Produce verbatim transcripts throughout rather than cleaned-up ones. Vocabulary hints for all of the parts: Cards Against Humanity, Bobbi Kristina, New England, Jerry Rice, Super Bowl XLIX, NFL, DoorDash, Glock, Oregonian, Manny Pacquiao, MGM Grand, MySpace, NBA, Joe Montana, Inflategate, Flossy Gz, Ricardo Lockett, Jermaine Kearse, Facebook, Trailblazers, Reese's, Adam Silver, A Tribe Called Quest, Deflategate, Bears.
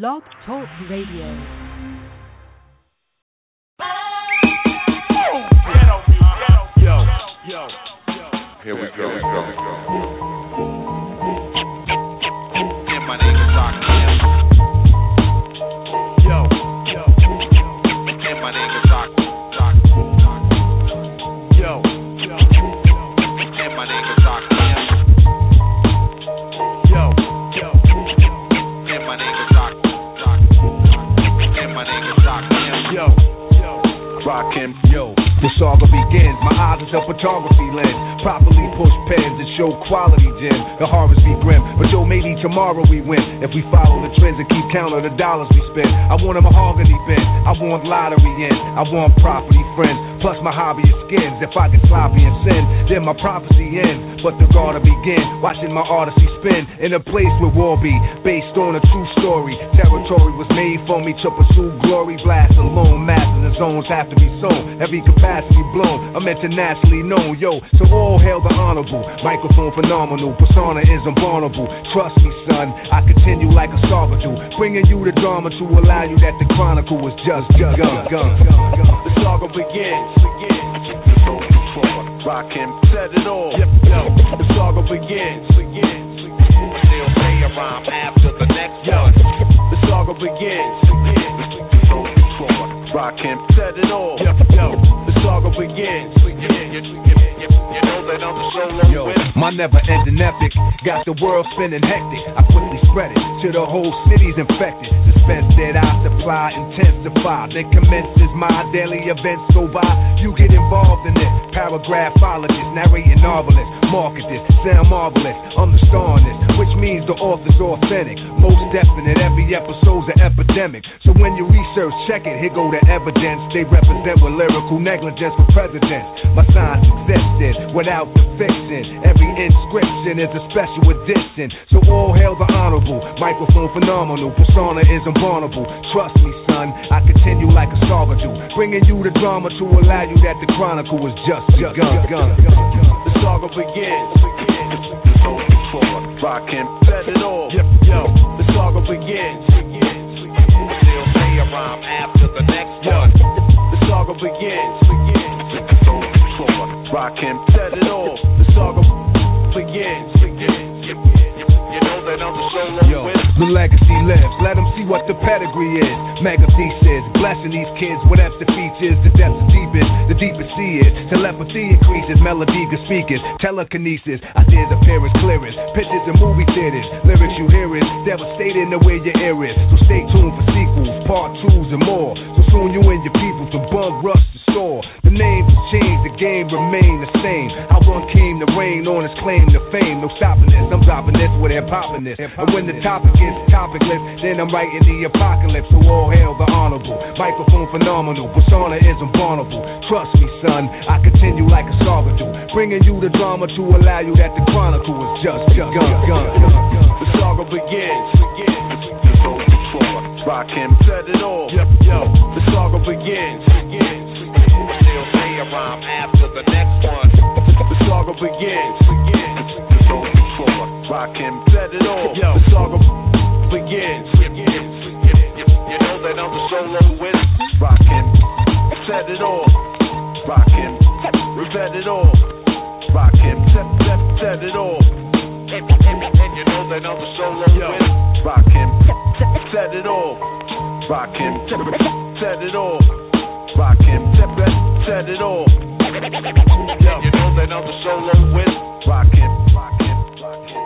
Blog Talk Radio. Here we go. Here we go. And my name is Rakim. Yo. Yo. And my name is Rakim. Yo. Yo. And my name is Rakim. Yo. Yo. And my name is Rakim. And my name is Rakim. Yo. Yo. Rakim. Yo. The saga begins. My eyes is a photography lens. Properly push pens and show quality gems. The harvest be grim, but yo, maybe tomorrow we win. If we follow the trends and keep count of the dollars we spend. I want a mahogany bin. I want lottery in. I want property friends. Plus my hobby is skins. If I get sloppy and sin, then my prophecy ends. But the gotta begin. Watching my odyssey spin in a place where war be based on a true story. Territory was made for me to pursue glory. Blast alone, mastering the zones have to be sown. Every capacity blown, I'm internationally known, yo. So all hail the honorable, microphone phenomenal, persona is invulnerable. Trust me, son, I continue like a solitude, bringing you the drama to allow you that the chronicle was just gun, gun, gun. The saga begins. Rock him, set it all. The saga begins. They'll play a rhyme after the next one. The saga begins. Rock him, set it all. Yo, yo, the saga begins. You know that I'm the solo. Yo, my never-ending epic got the world spinning hectic. I quickly spread it till the whole city's infected. Suspense that I supply, intensify. Then commences my daily events so by. You get involved in it. Paragraphologist, narrating novelist, marketers, sound marvelous. I'm the star in this, which means the author's authentic. Most definite, every episode's an epidemic. So when you research, check it. Here go the evidence, they represent with lyrical negligence for presidents. My signs existed without the fiction. Every inscription is a special edition. So all hail the honorable, microphone phenomenal, persona is invulnerable. Trust me, son, I continue like a saga do, bringing you the drama to allow you that the chronicle was just begun. The saga begins. Rock him, set it all. Yo, the saga begins. They'll play a rhyme after the next one. The saga begins. Rock him, set it all. The saga begins. You know that I'm the solo. Yo, the legacy lives. Let them see what the pedigree is. Mega thesis, blessing these kids with extra features. The depths are deepest, the deepest sea is. Telepathy increases, melody can speak it. Telekinesis, ideas appear as clearest. Pictures in movie theaters, lyrics you hear is devastating the way your ear is. So stay tuned for sequels, part twos and more. So soon you and your people to bug rush the store. The names change, the game remain the same. How one came to reign on his claim to fame. No stopping this, I'm dropping this where they're popping this. And when the topic is topicless, then I'm writing the apocalypse. So all hail the honorable, microphone phenomenal, persona is invulnerable. Trust me, son, I continue like a saga do, bringing you the drama to allow you that the chronicle is just gun, gun. The saga begins. Rock him, set it all. Yo, the saga begins. They'll play a rhyme after the next one. The saga begins. Rock him, set it all. Yo, the saga begins. You know that I'm the solo with rockin', set it all, rockin', revet it all, rockin', set, set, set it all. And, and, and you know that I'm the solo with rockin', set it all, rockin', set it all, rockin', set it all. And you know that I'm the solo with rockin', rockin', rockin'.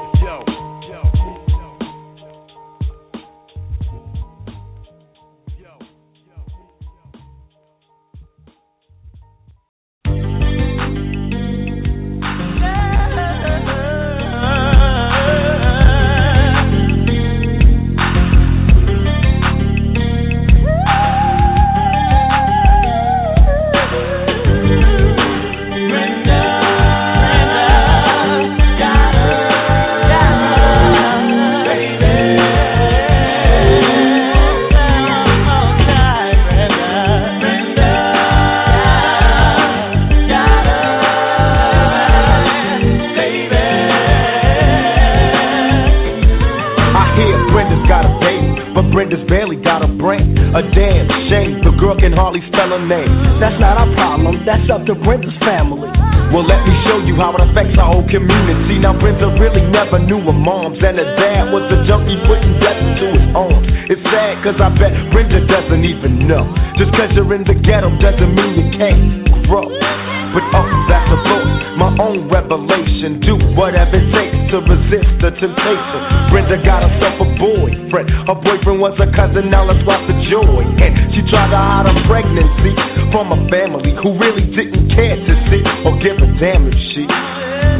just barely got a brain. A damn shame, the girl can hardly spell her name. That's not our problem, that's up to Brenda's family. Well, let me show you how it affects our whole community. Now, Brenda really never knew her moms, and her dad was a junkie putting death into his arms. It's sad, cause I bet Brenda doesn't even know. Just cause you're in the ghetto doesn't mean you can't grow. But oh, that's a book, my own revelation. Do whatever it takes to resist the temptation. Brenda got herself a boyfriend. Her boyfriend was her cousin, now let's watch the joy. And she tried to hide her pregnancy from a family who really didn't care to see or give a damn if she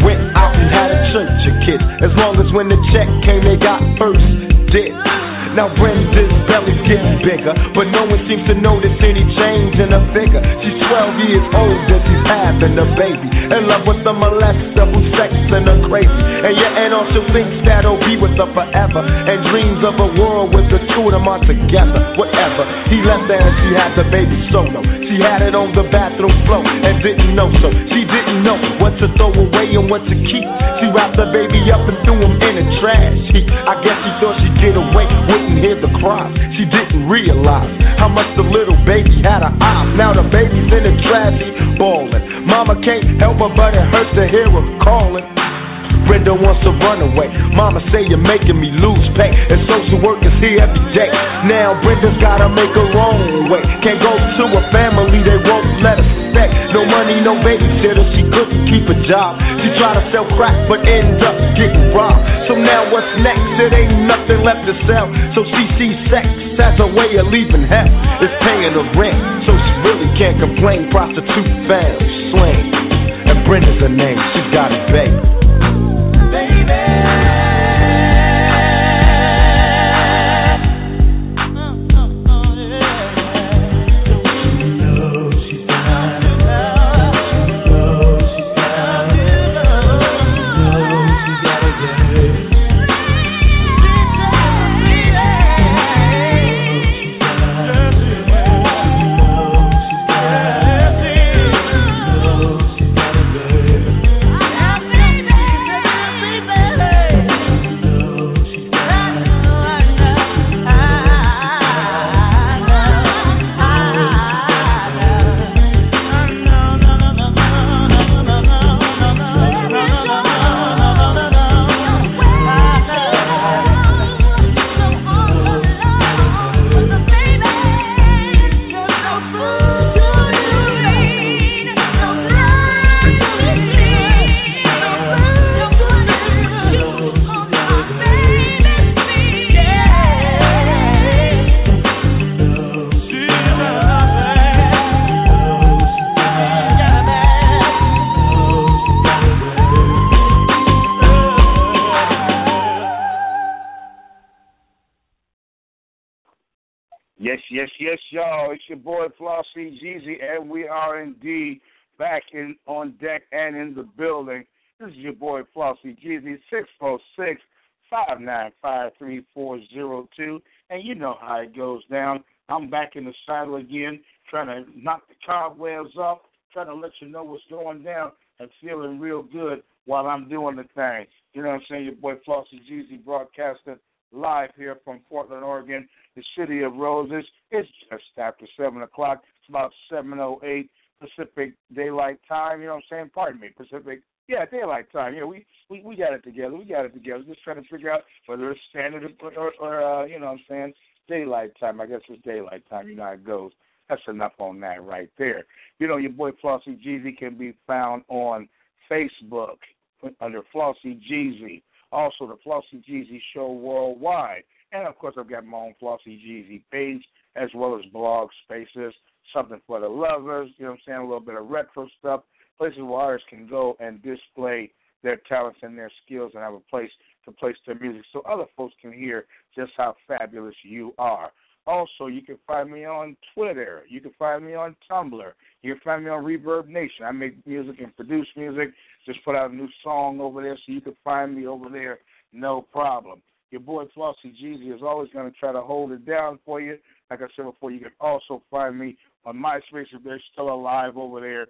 went out and had a church of kids. As long as when the check came, they got first dibs. Now Brenda's belly's getting bigger, but no one seems to notice any change in her figure. She's twelve years old and she's having a baby, in love with a molester who's sexing her crazy. And your aunt also thinks that he'll be with her forever, and dreams of a world with the two of them are together. Whatever, he left her and she had the baby solo. She had it on the bathroom floor and didn't know, so she didn't know what to throw away and what to keep. She wrapped the baby up and threw him in the trash heap. I guess she thought she'd get away with hear the cries. She didn't realize how much the little baby had her eyes. Now the baby's in the trash, bawling. Mama can't help her, but it hurts to hear her calling. Brenda wants to run away. Mama say you're making me lose pay, and social workers here every day. Now Brenda's gotta make her own way. Can't go to a family, they won't let her stay. No money, no babysitter, she couldn't keep a job. She tried to sell crack, but ended up getting robbed. So now what's next? It ain't nothing left to sell. So she sees sex as a way of leaving hell. It's paying the rent, so she really can't complain. Prostitute fans, slang, and Brenda's her name, she got it, baby. Yes, yes, y'all. It's your boy Flossy Gz, and we are indeed back in on deck and in the building. This is your boy Flossy Gz, six four six, five nine five, three four zero two, and you know how it goes down. I'm back in the saddle again, trying to knock the cobwebs off, trying to let you know what's going down, and feeling real good while I'm doing the thing. You know what I'm saying? Your boy Flossy Gz broadcasting live here from Portland, Oregon, the city of roses. It's just after seven o'clock. It's about seven oh eight Pacific Daylight Time. You know what I'm saying? Pardon me, Pacific, yeah, Daylight Time. Yeah, we, we, we got it together. We got it together. Just trying to figure out whether it's standard or, or, or uh, you know what I'm saying, Daylight Time. I guess it's Daylight Time. You know how it goes. That's enough on that right there. You know, your boy Flossy Gz can be found on Facebook under Flossy Gz. Also, the Flossy Gz Show worldwide. And, of course, I've got my own Flossy Gz page, as well as blog spaces, something for the lovers, you know what I'm saying, a little bit of retro stuff, places where artists can go and display their talents and their skills and have a place to place their music so other folks can hear just how fabulous you are. Also, you can find me on Twitter. You can find me on Tumblr. You can find me on Reverb Nation. I make music and produce music. Just put out a new song over there, so you can find me over there, no problem. Your boy Flossy Gz is always going to try to hold it down for you. Like I said before, you can also find me on MySpace if they're still alive over there,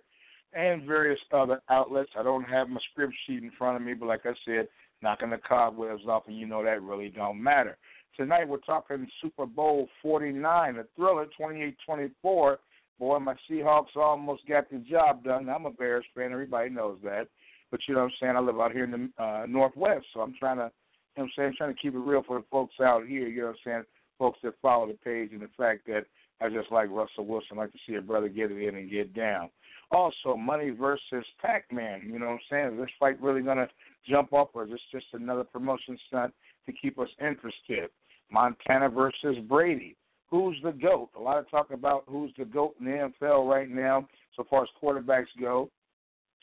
and various other outlets. I don't have my script sheet in front of me, but like I said, knocking the cobwebs off, and you know that really don't matter. Tonight we're talking Super Bowl forty-nine, a thriller, twenty-eight twenty-four. Boy, my Seahawks almost got the job done. I'm a Bears fan. Everybody knows that. But you know what I'm saying? I live out here in the uh, Northwest, so I'm trying to, you know what I'm saying, trying to keep it real for the folks out here, you know what I'm saying, folks that follow the page and the fact that I just like Russell Wilson, like to see a brother get it in and get down. Also, money versus Pac-Man, you know what I'm saying? Is this fight really going to jump up, or is this just another promotion stunt to keep us interested? Montana versus Brady. Who's the GOAT? A lot of talk about who's the GOAT in the N F L right now so far as quarterbacks go.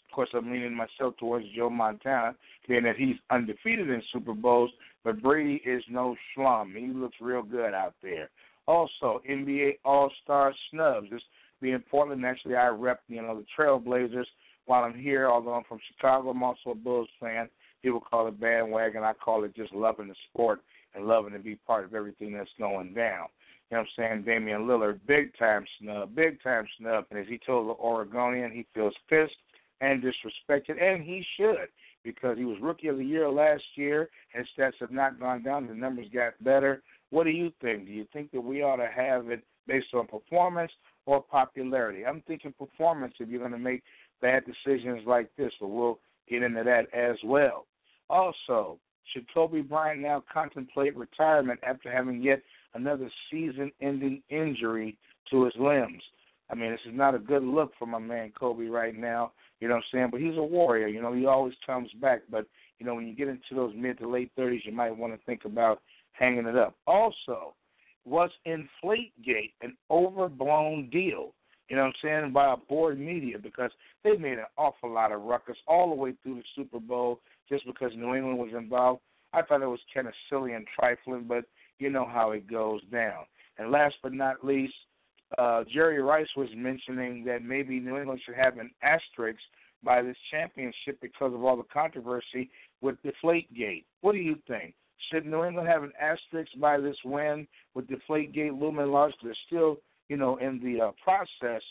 Of course, I'm leaning myself towards Joe Montana, being that he's undefeated in Super Bowls, but Brady is no schlum. He looks real good out there. Also, N B A All-Star snubs. This being Portland, actually, I rep, you know, the Trailblazers while I'm here, although I'm from Chicago. I'm also a Bulls fan. People call it bandwagon. I call it just loving the sport and loving to be part of everything that's going down. You know what I'm saying? Damian Lillard, big-time snub, big-time snub. And as he told the Oregonian, he feels pissed and disrespected, and he should, because he was Rookie of the Year last year. His stats have not gone down. The numbers got better. What do you think? Do you think that we ought to have it based on performance or popularity? I'm thinking performance if you're going to make bad decisions like this, but we'll get into that as well. Also, should Kobe Bryant now contemplate retirement after having yet another season-ending injury to his limbs? I mean, this is not a good look for my man Kobe right now, you know what I'm saying? But he's a warrior, you know, he always comes back. But, you know, when you get into those mid to late thirties, you might want to think about hanging it up. Also, was Inflategate an overblown deal, you know what I'm saying, by a board media? Because they made an awful lot of ruckus all the way through the Super Bowl just because New England was involved. I thought it was kind of silly and trifling, but you know how it goes down. And last but not least, uh, Jerry Rice was mentioning that maybe New England should have an asterisk by this championship because of all the controversy with Deflategate. What do you think? Should New England have an asterisk by this win with Deflategate looming large? They're still, you know, in the uh, process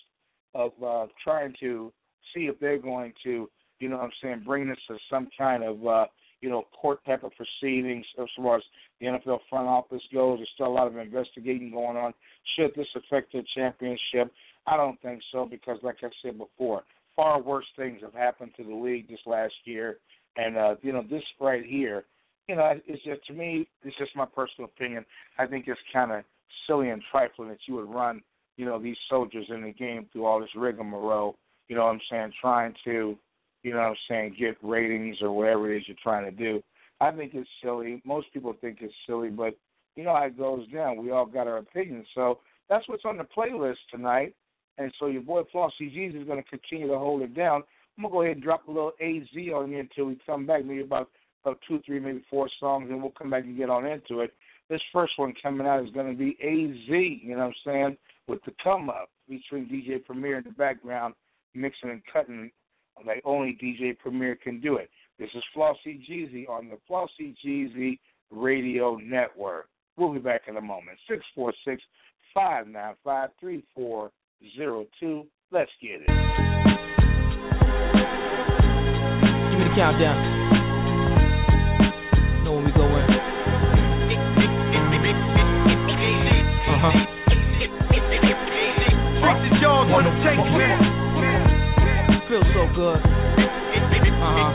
of uh, trying to see if they're going to, you know what I'm saying, bring this to some kind of, uh, you know, court type of proceedings as far as the N F L front office goes. There's still a lot of investigating going on. Should this affect their championship? I don't think so because, like I said before, far worse things have happened to the league this last year. And, uh, you know, this right here, you know, it's just, to me, it's just my personal opinion. I think it's kind of silly and trifling that you would run, you know, these soldiers in the game through all this rigmarole, you know what I'm saying, trying to, you know what I'm saying, get ratings or whatever it is you're trying to do. I think it's silly. Most people think it's silly, but you know how it goes down. We all got our opinions. So that's what's on the playlist tonight. And so your boy Flossy Gz is going to continue to hold it down. I'm going to go ahead and drop a little A Z on you until we come back, maybe about, about two, three, maybe four songs, and we'll come back and get on into it. This first one coming out is going to be A Z, you know what I'm saying, with The Come Up, featuring D J Premier in the background, mixing and cutting like only D J Premier can do it. This is Flossy Gz on the Flossy Gz Radio Network. We'll be back in a moment. six four six, five nine five, three four zero two. Let's get it. Give me the countdown. You know when we go in. Uh-huh. Frosted jaws on the tank, man. Feels so good. Uh-huh.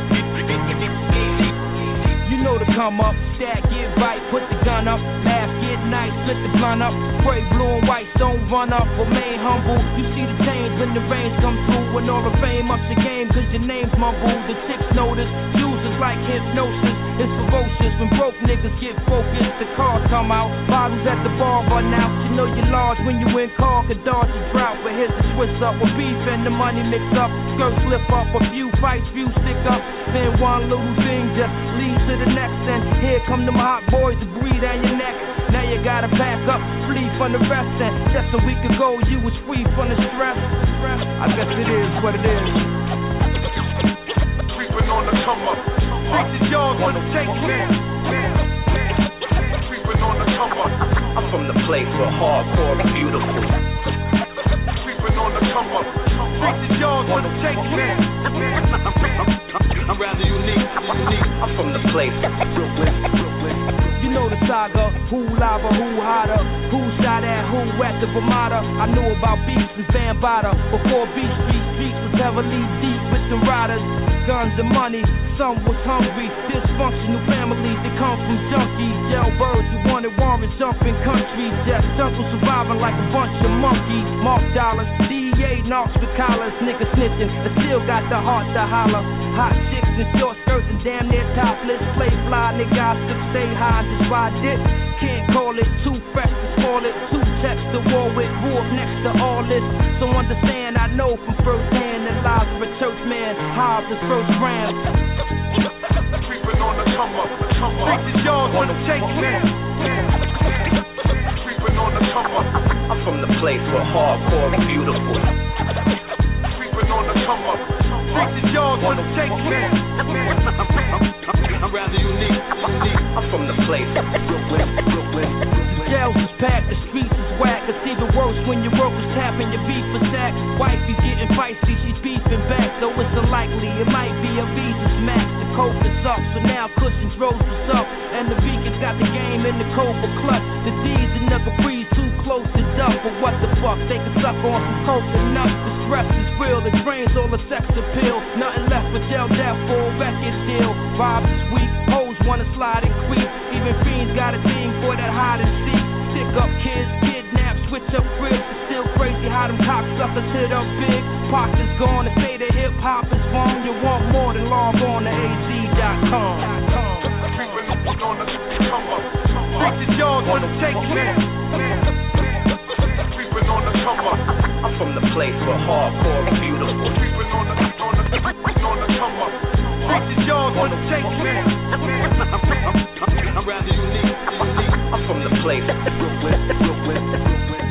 You know the come up, stack, get right, put the gun up, laugh, get nice, split the blunt up, pray blue and white, don't run up, remain humble. You see the change when the rains come through, when all the fame ups the game, cause your name's mumbled. The chicks notice, users like hypnosis, it's ferocious when broke niggas get focused. The cars come out, bottles at the bar run out. You know you're large when you in car, could dodge a drought, but here's the Swiss up, with beef and the money mix up, skirts slip up, a few fights, few stick up, then one little thing just leads to the next. And here come them hot boys to breathe down your neck. Now you gotta back up, flee from the rest. And just a week ago you was free from the stress. I guess it is what it is. Creeping on the come up. Fix the jaws on the tank, man. Creeping on the come up. I'm from the place where hardcore is beautiful. Creeping on the come up. Fix the jaws on the tank, man. I'm rather unique, unique. I'm from the place, Brooklyn, Brooklyn. You know the saga. Who lava, who hotter, who shot at who at the Vermata. I knew about beats and Zambada before Beach Beach Beach was heavily deep with them riders. Guns and money, some was hungry. Dysfunctional families that come from junkies. Young birds who wanted war and jumping countries. Death central surviving like a bunch of monkeys. Mark dollars, D E A knocks for collars. Niggas snitching, I still got the heart to holler. Hot chicks and short skirts and damn near topless. Play fly, nigga, I should stay high, just ride it. Can't call it, too fresh to spoil it. Two checks to war with, war next to all this. So understand, I know from first hand the lives of a church man. Hobbs is first round. Creeping on the come up, come up. Preachers, y'all wanna take me. Creeping on the come up. I'm from the place where hardcore is beautiful. Creeping on the come up. Preachers, y'all wanna take me. I'm rather unique, unique. I'm from the place, Brooklyn, Brooklyn, Brooklyn. Jails is packed, the streets is whack. It's even worse when your workers tapping your beef for tax. Wifey getting feisty, she's beefing back. Though it's unlikely, it might be a visa smack. The coke is up, so now cushions rose us up. And the vegans got the game in the cobra clutch. The D's and the Capri's too close to duck. But what the fuck, they can suck on some coke and nuts. The stress is real, it drains all the sex appeal. Nothing left but jail death for a record deal. Vibes is weak, hoes wanna slide and creep. Even fiends got a thing for that hide and seek. Sick up kids, kidnapped, switch up cribs. It's still crazy how them cocksuckers hit up big. Pockets gone to say that hip hop is wrong. You want more than log on to A Z dot com. Creepin' on the come up. Preachers, y'all wanna take care. Creepin' on the come up. I'm from the place where hardcore is beautiful. Creepin' on the on the on the come up. Preachers, y'all wanna take me. I'm rather unique, unique. I'm from the place, Brooklyn, Brooklyn, Brooklyn.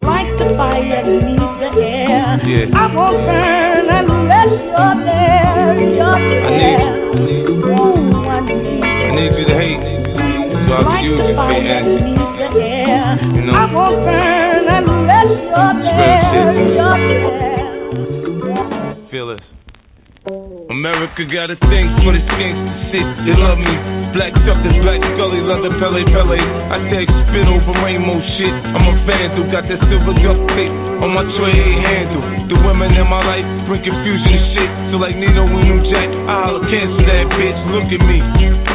Like the fire needs the air. Yeah. I won't burn unless you're there. I need you. I need you. Ooh, I need you. I need you to hate so I can use you for your energy. You know? I won't burn unless you're there. You're there. Feel us. America got a thing for the skinks. Shit, they love me. Black chocolate, black gully, leather, pele, pele. I take spit over rainbow shit. I'm a fan, dude. Got that silver cup tape on my tray handle. The women in my life bring confusion and shit. So like Nino and New Jack, I'll cancel that bitch. Look at me.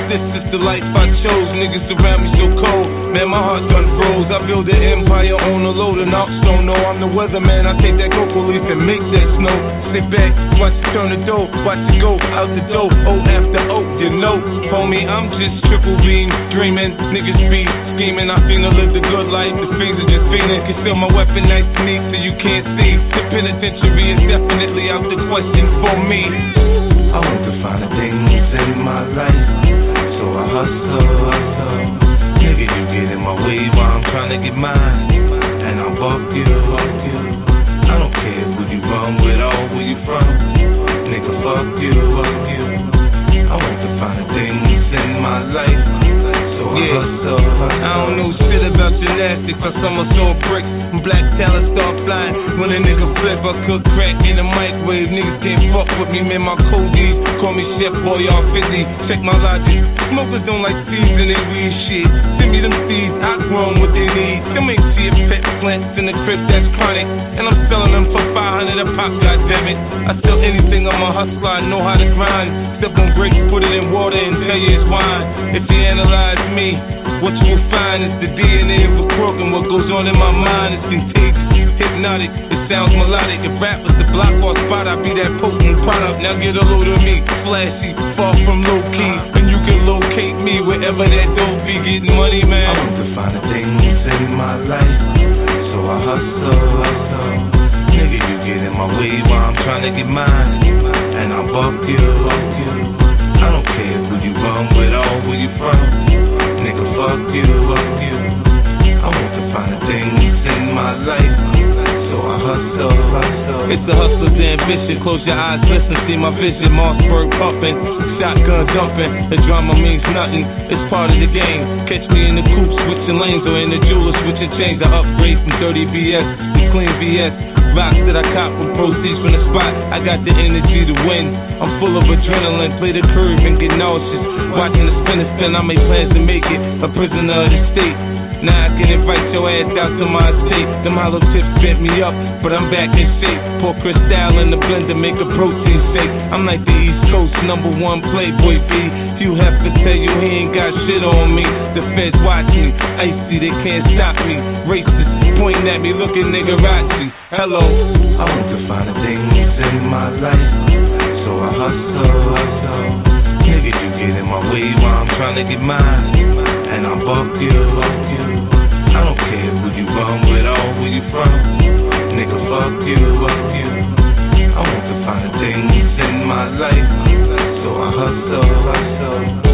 This is the life I chose. Niggas around me so cold. Man, my heart done froze. I build an empire on a load and I don't know. I'm the weatherman. I take that cocoa leaf and make that snow. Sit back, watch it turn the dough. Watch it go out the door. O after O, you know. Homie, I'm just triple beam, dreaming. Niggas be scheming. I finna live the good life. The fiends are just fiending. Conceal my weapon, nice and neat, so you can't see. The penitentiary is definitely out the question for me. I want to find a thing to save my life. So I hustle, hustle. Nigga, you get in my way while I'm trying to get mine. And I'll buck you, buck you. I don't care who you run with or where you from. Nigga, fuck you, fuck you. I want to find a thing that's in my life. So I yeah. hustle, hustle. I don't know shit about gymnastics. My summer saw a brick. Black talent start flying. When a nigga flip, I cook crack in the microwave. Niggas can't fuck with me, man. My Cody call me Chef Boy, y'all fifty. Check my logic. Smokers don't like seeds and they weed shit. Send me them seeds, I grown what they need. Them ain't shit, pet plants in the crib, that's chronic. And I'm selling them for five hundred a pop, goddammit. I sell anything, I'm a hustler, I know how to grind. Step on bricks, put it in water and tell you it's wine. If you analyze me, what you will find is the D N A of a crook. And what goes on in my mind is these takes. Hypnotic, it sounds melodic. If rap was the block or spot, I'd be that potent product. Now get a load of me, flashy, far from low key. And you can locate me wherever that dope be. Getting money, man. I want to find a thing that's in my life. So I hustle, hustle. Nigga, you get in my way while I'm trying to get mine. And I'll buck you, buck you. I don't care who you run with or where you from. Nigga, fuck you, fuck you. I want to find a thing that's in my life. So I hustle, hustle. It's a hustler's ambition. vision. Close your eyes, listen, see my vision. Mossberg pumping, shotgun dumping. The drama means nothing, it's part of the game. Catch me in the coupe switching lanes, or in the jeweler switching chains. I upgrade from dirty B S to clean B S. Rocks that I cop from proceeds from the spot. I got the energy to win, I'm full of adrenaline. Play the curve and get nauseous, watching the spin and spin. I make plans to make it, a prisoner of the state. Now I can invite your ass out to my estate. Them hollow tips bent me up, but I'm back in shape. Pour Cristal in the blender, make a protein shake. I'm like the East Coast number one playboy B. Hugh Hefner tell you he ain't got shit on me. The feds watch me, icy, they can't stop me. Racist, pointing at me, looking niggerazzi. Hello. I want to find a things in my life, so I hustle, hustle. Nigga, you get in my way while I'm trying to get mine, and I'm buck you, buck you. I don't care who you run with or who you from. Nigga, fuck you, fuck you. I want to find the things in my life, so I hustle, hustle.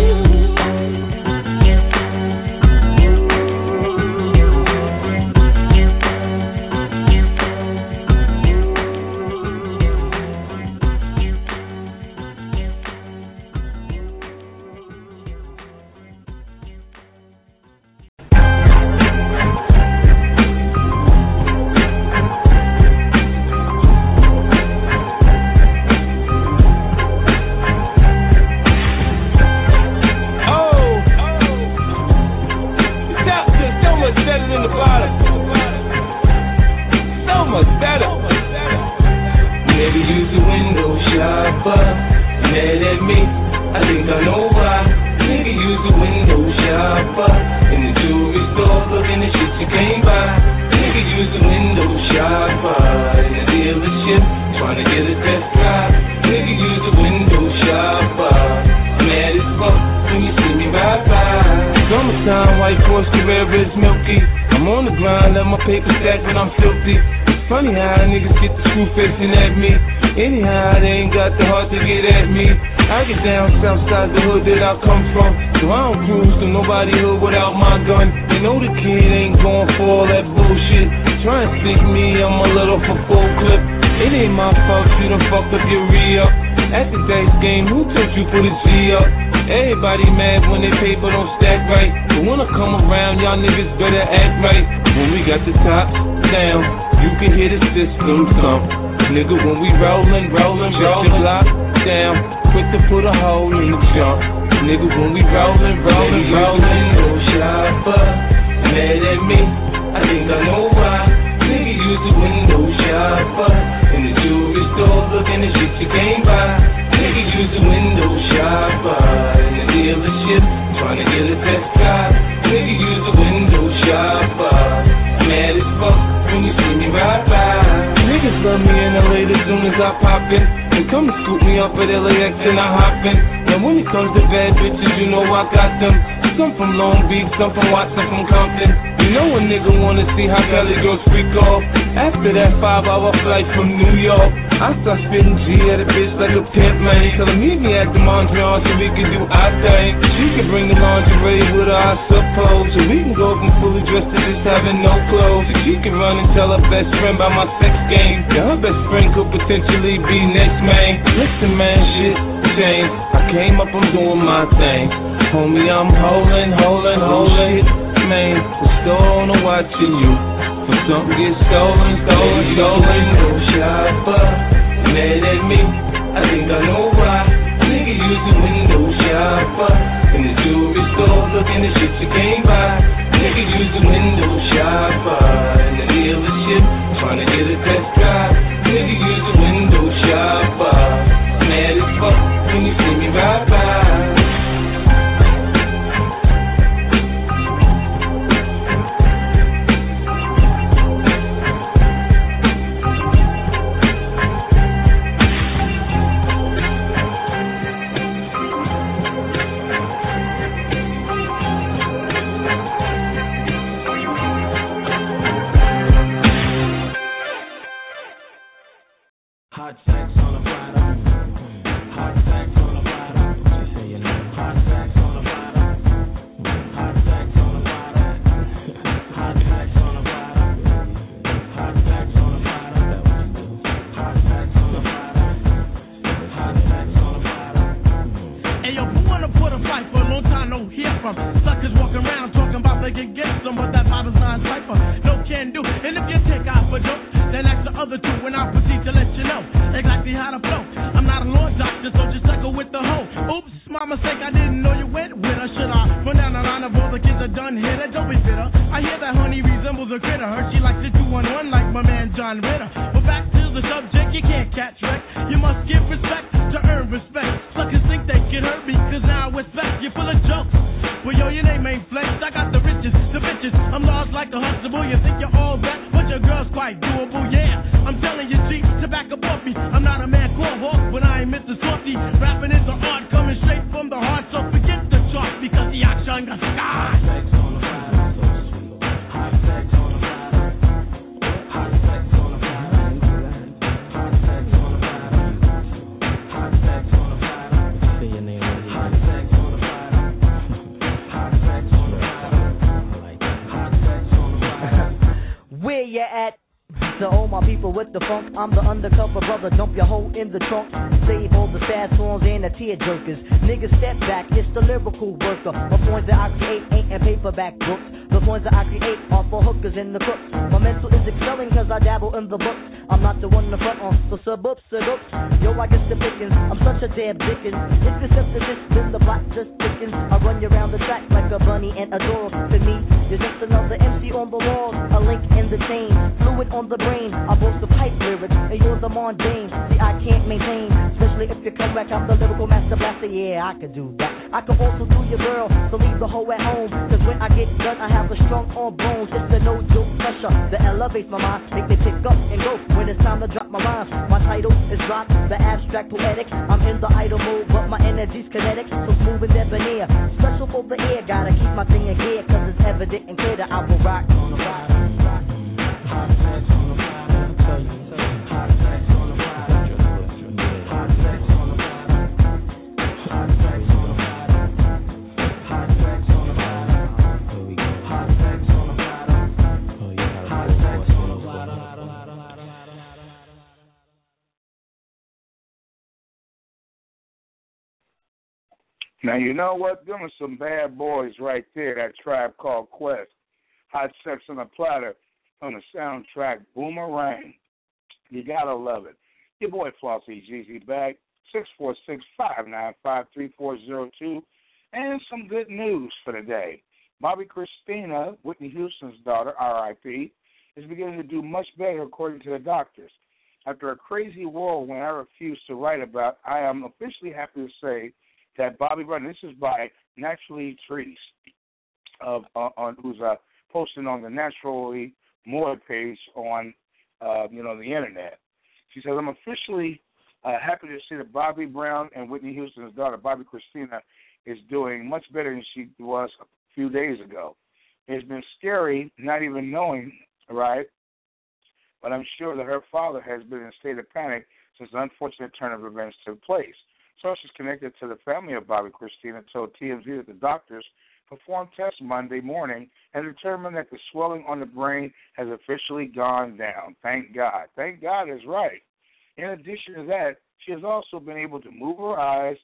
And if you take out for dope, then ask the other two, and I'll proceed to let you know exactly how to flow. I'm not a law doctor, so just suckle with the hoe. Oops, my mistake, I didn't know you went with her. Should I? For now, the line of all the kids are done here. Don't be bitter. I hear that honey resembles a critter. Her, she likes to do one one like my man John Ritter. But back to the subject, you can't catch wreck. You must give respect to earn respect. Suckers think they can hurt me, cause now it's back. You're full of jokes. Well, yo, your name ain't flex. I got the riches, the bitches. I'm large like a Huxtable. You think you're all that, but your girl's quite doable. Yeah, I'm telling you, G, to back up off me. I'm not a man called Hawk, but I ain't Mister Softy. Rapping is an art coming straight from the heart, so forget the chart because the action got scars. Where you at? To all my people with the funk, I'm the undercover brother, dump your hoe in the trunk. Save all the sad songs and the tear jerkers. Niggas step back, it's the lyrical worker. The points that I create ain't in paperback books. The points that I create are for hookers and the crooks. My mental is excelling cause I dabble in the books. I'm not the one to front on, so subups, subups. Yo, I get the pickings, I'm such a damn dickens. If the sepsis is then the block just thickens. I run you around the track like a bunny and a dog. To me, you're just another M C on the wall, a link in the chain, fluid on the brain. I boast the pipe lyrics, and you're the mundane. See, I can't maintain, especially if you come back. I'm the lyrical master blaster, yeah, I can do that. I can also do your girl, so leave the hoe at home. Cause when I get done, I have a strong on bones. It's the no-joke pressure that elevates my mind. Make me pick up and go when it's time to drop my rhymes. My title is rock, the abstract poetic. I'm in the idle mode, but my energy's kinetic. So smooth and debonair, special for the air. Gotta keep my thing in gear, cause it's evident and clear that I will rock on the rock. Now, you know what? Them are some bad boys right there, that Tribe Called Quest. Hot Sex on a Platter on the soundtrack Boomerang. You got to love it. Your boy Flossy Gz back, six four six, five nine five, three four zero two. And some good news for the day. Bobbi Kristina, Whitney Houston's daughter, R I P, is beginning to do much better according to the doctors. After a crazy whirlwind I refuse to write about, I am officially happy to say that Bobby Brown, this is by Naturally Trees, of, uh, on, who's uh, posting on the Naturally More page on uh, you know, the internet. She says, I'm officially uh, happy to see that Bobby Brown and Whitney Houston's daughter, Bobbi Kristina, is doing much better than she was a few days ago. It's been scary not even knowing, right? But I'm sure that her father has been in a state of panic since the unfortunate turn of events took place. Sources connected to the family of Bobbi Kristina told T M Z that the doctors performed tests Monday morning and determined that the swelling on the brain has officially gone down. Thank God. Thank God is right. In addition to that, she has also been able to move her eyes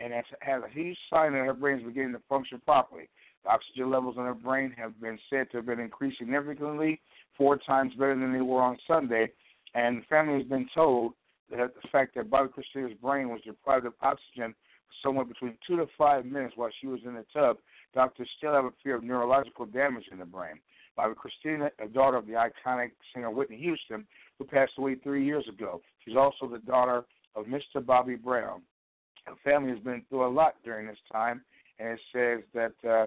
and has had a huge sign that her brain is beginning to function properly. The oxygen levels in her brain have been said to have been increased significantly, four times better than they were on Sunday, and the family has been told that the fact that Bobbi Kristina's brain was deprived of oxygen for somewhere between two to five minutes while she was in the tub, doctors still have a fear of neurological damage in the brain. Bobbi Kristina, a daughter of the iconic singer Whitney Houston, who passed away three years ago. She's also the daughter of Mister Bobby Brown. Her family has been through a lot during this time, and it says that uh,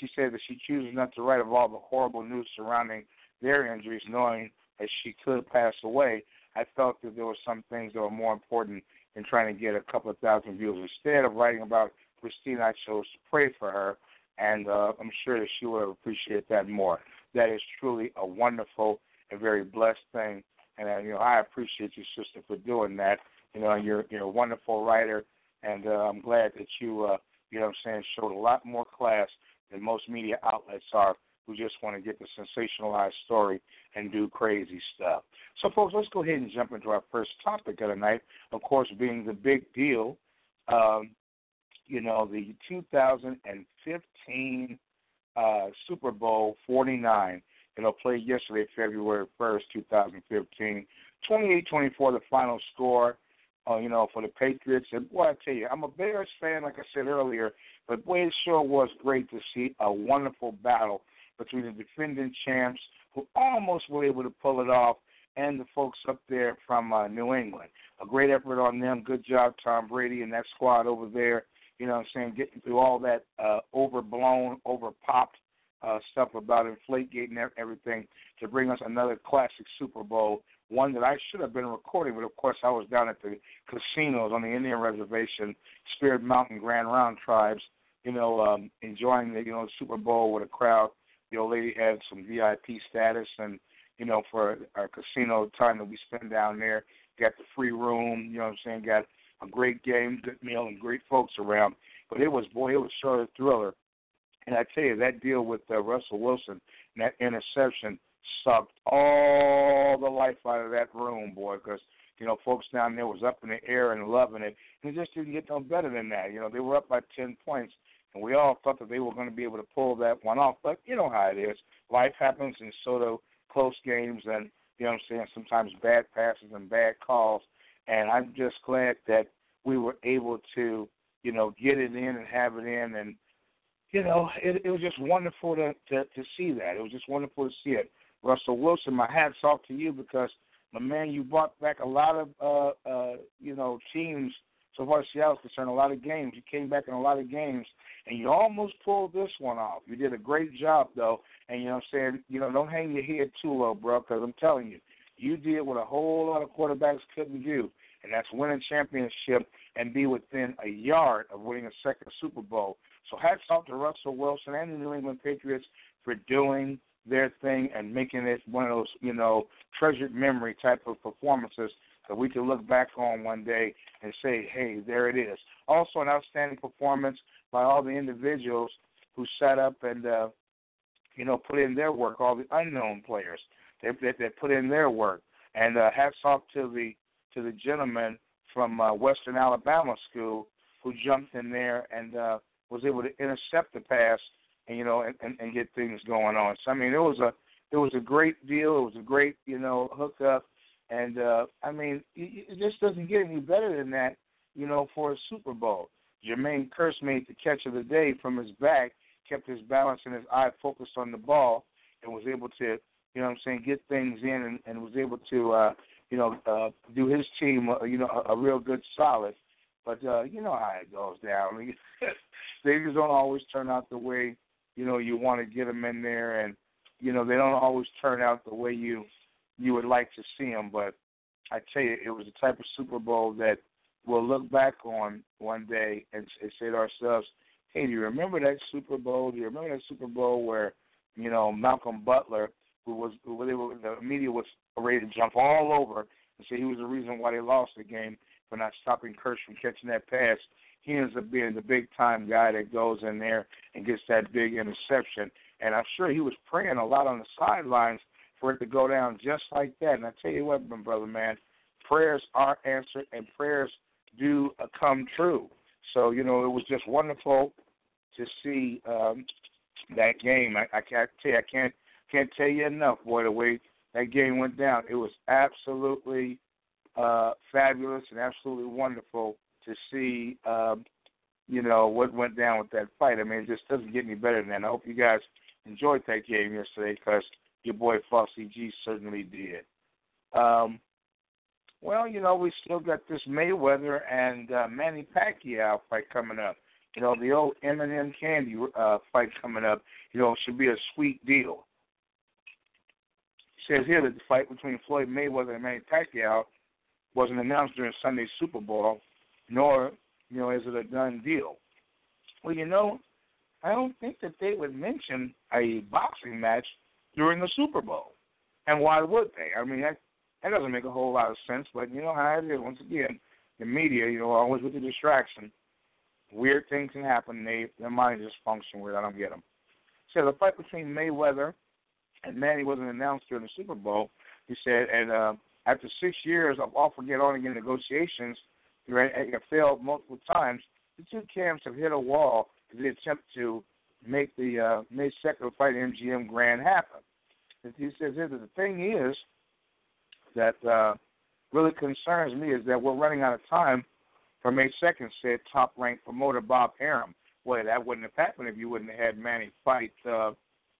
she said that she chooses not to write of all the horrible news surrounding their injuries, knowing that she could pass away. I felt that there were some things that were more important than trying to get a couple of thousand views. Instead of writing about Christine, I chose to pray for her, and uh, I'm sure that she would appreciate that more. That is truly a wonderful and very blessed thing, and uh, you know, I appreciate you, sister, for doing that. You know, you're you're a wonderful writer, and uh, I'm glad that you, uh, you know what I'm saying, showed a lot more class than most media outlets are, who just want to get the sensationalized story and do crazy stuff. So, folks, let's go ahead and jump into our first topic of the night, of course, being the big deal, um, you know, the two thousand fifteen uh, Super Bowl forty-nine It'll play yesterday, February first, twenty fifteen. twenty-eight twenty-four, the final score, uh, you know, for the Patriots. And, boy, I tell you, I'm a Bears fan, like I said earlier, but, boy, it sure was great to see a wonderful battle between the defending champs, who almost were able to pull it off, and the folks up there from uh, New England. A great effort on them. Good job, Tom Brady and that squad over there, you know what I'm saying, getting through all that uh, overblown, over-popped uh, stuff about Inflategate and everything to bring us another classic Super Bowl, one that I should have been recording, but, of course, I was down at the casinos on the Indian Reservation, Spirit Mountain, Grand Round Tribes, you know, um, enjoying the you know Super Bowl with a crowd. The old lady had some V I P status, and, you know, for our casino time that we spend down there, got the free room, you know what I'm saying, got a great game, good meal, and great folks around. But it was, boy, it was sure a thriller. And I tell you, that deal with uh, Russell Wilson and that interception sucked all the life out of that room, boy, because, you know, folks down there was up in the air and loving it. And it just didn't get no better than that. You know, they were up by ten points. And we all thought that they were going to be able to pull that one off. But you know how it is. Life happens, and so do close games and, you know what I'm saying, sometimes bad passes and bad calls. And I'm just glad that we were able to, you know, get it in and have it in. And, you know, it, it was just wonderful to, to, to see that. It was just wonderful to see it. Russell Wilson, my hat's off to you because, my man, you brought back a lot of, uh, uh, you know, teams. So far as Seattle's concerned, a lot of games. You came back in a lot of games, and you almost pulled this one off. You did a great job, though. And, you know what I'm saying, you know, don't hang your head too low, bro, because I'm telling you, you did what a whole lot of quarterbacks couldn't do, and that's win a championship and be within a yard of winning a second Super Bowl. So hats off to Russell Wilson and the New England Patriots for doing their thing and making it one of those, you know, treasured memory type of performances that we can look back on one day and say, hey, there it is. Also an outstanding performance by all the individuals who sat up and, uh, you know, put in their work, all the unknown players that, that, that put in their work. And uh, hats off to the to the gentleman from uh, Western Alabama School who jumped in there and uh, was able to intercept the pass and, you know, and, and, and get things going on. So, I mean, it was a it was a great deal. It was a great, you know, hookup. And, uh, I mean, it just doesn't get any better than that, you know, for a Super Bowl. Jermaine Kearse made the catch of the day from his back, kept his balance and his eye focused on the ball, and was able to, you know what I'm saying, get things in and, and was able to, uh, you know, uh, do his team, uh, you know, a, a real good solid. But uh, you know how it goes down. I mean, things don't always turn out the way, you know, you want to get them in there, and, you know, they don't always turn out the way you – you would like to see him, but I tell you, it was the type of Super Bowl that we'll look back on one day and, and say to ourselves, hey, do you remember that Super Bowl? Do you remember that Super Bowl where, you know, Malcolm Butler, who was, who they were, the media was ready to jump all over and say he was the reason why they lost the game for not stopping Kearse from catching that pass. He ends up being the big-time guy that goes in there and gets that big interception. And I'm sure he was praying a lot on the sidelines for it to go down just like that. And I tell you what, my brother, man, prayers are answered and prayers do come true. So, you know, it was just wonderful to see um, that game. I, I can't tell you, I can't, can't tell you enough, boy, the way that game went down. It was absolutely uh, fabulous and absolutely wonderful to see, um, you know, what went down with that fight. I mean, it just doesn't get any better than that. I hope you guys enjoyed that game yesterday because your boy Flossy Gz certainly did. Um, well, you know, we still got this Mayweather and uh, Manny Pacquiao fight coming up. You know, the old M and M candy uh, fight coming up, you know, should be a sweet deal. It says here that the fight between Floyd Mayweather and Manny Pacquiao wasn't announced during Sunday's Super Bowl, nor, you know, is it a done deal. Well, you know, I don't think that they would mention a boxing match during the Super Bowl. And why would they? I mean, that, that doesn't make a whole lot of sense, but you know how it is. Once again, the media, you know, always with the distraction. Weird things can happen. They, their mind just functions weird. I don't get them. So the fight between Mayweather and Manny wasn't announced during the Super Bowl, he said, and uh, after six years of off-again, on-again negotiations, right, it failed multiple times, the two camps have hit a wall in the attempt to make the uh, May second fight M G M Grand happen. he says here that the thing is that uh, really concerns me is that we're running out of time for May second, said top-ranked promoter Bob Arum. Well, that wouldn't have happened if you wouldn't have had Manny fight uh,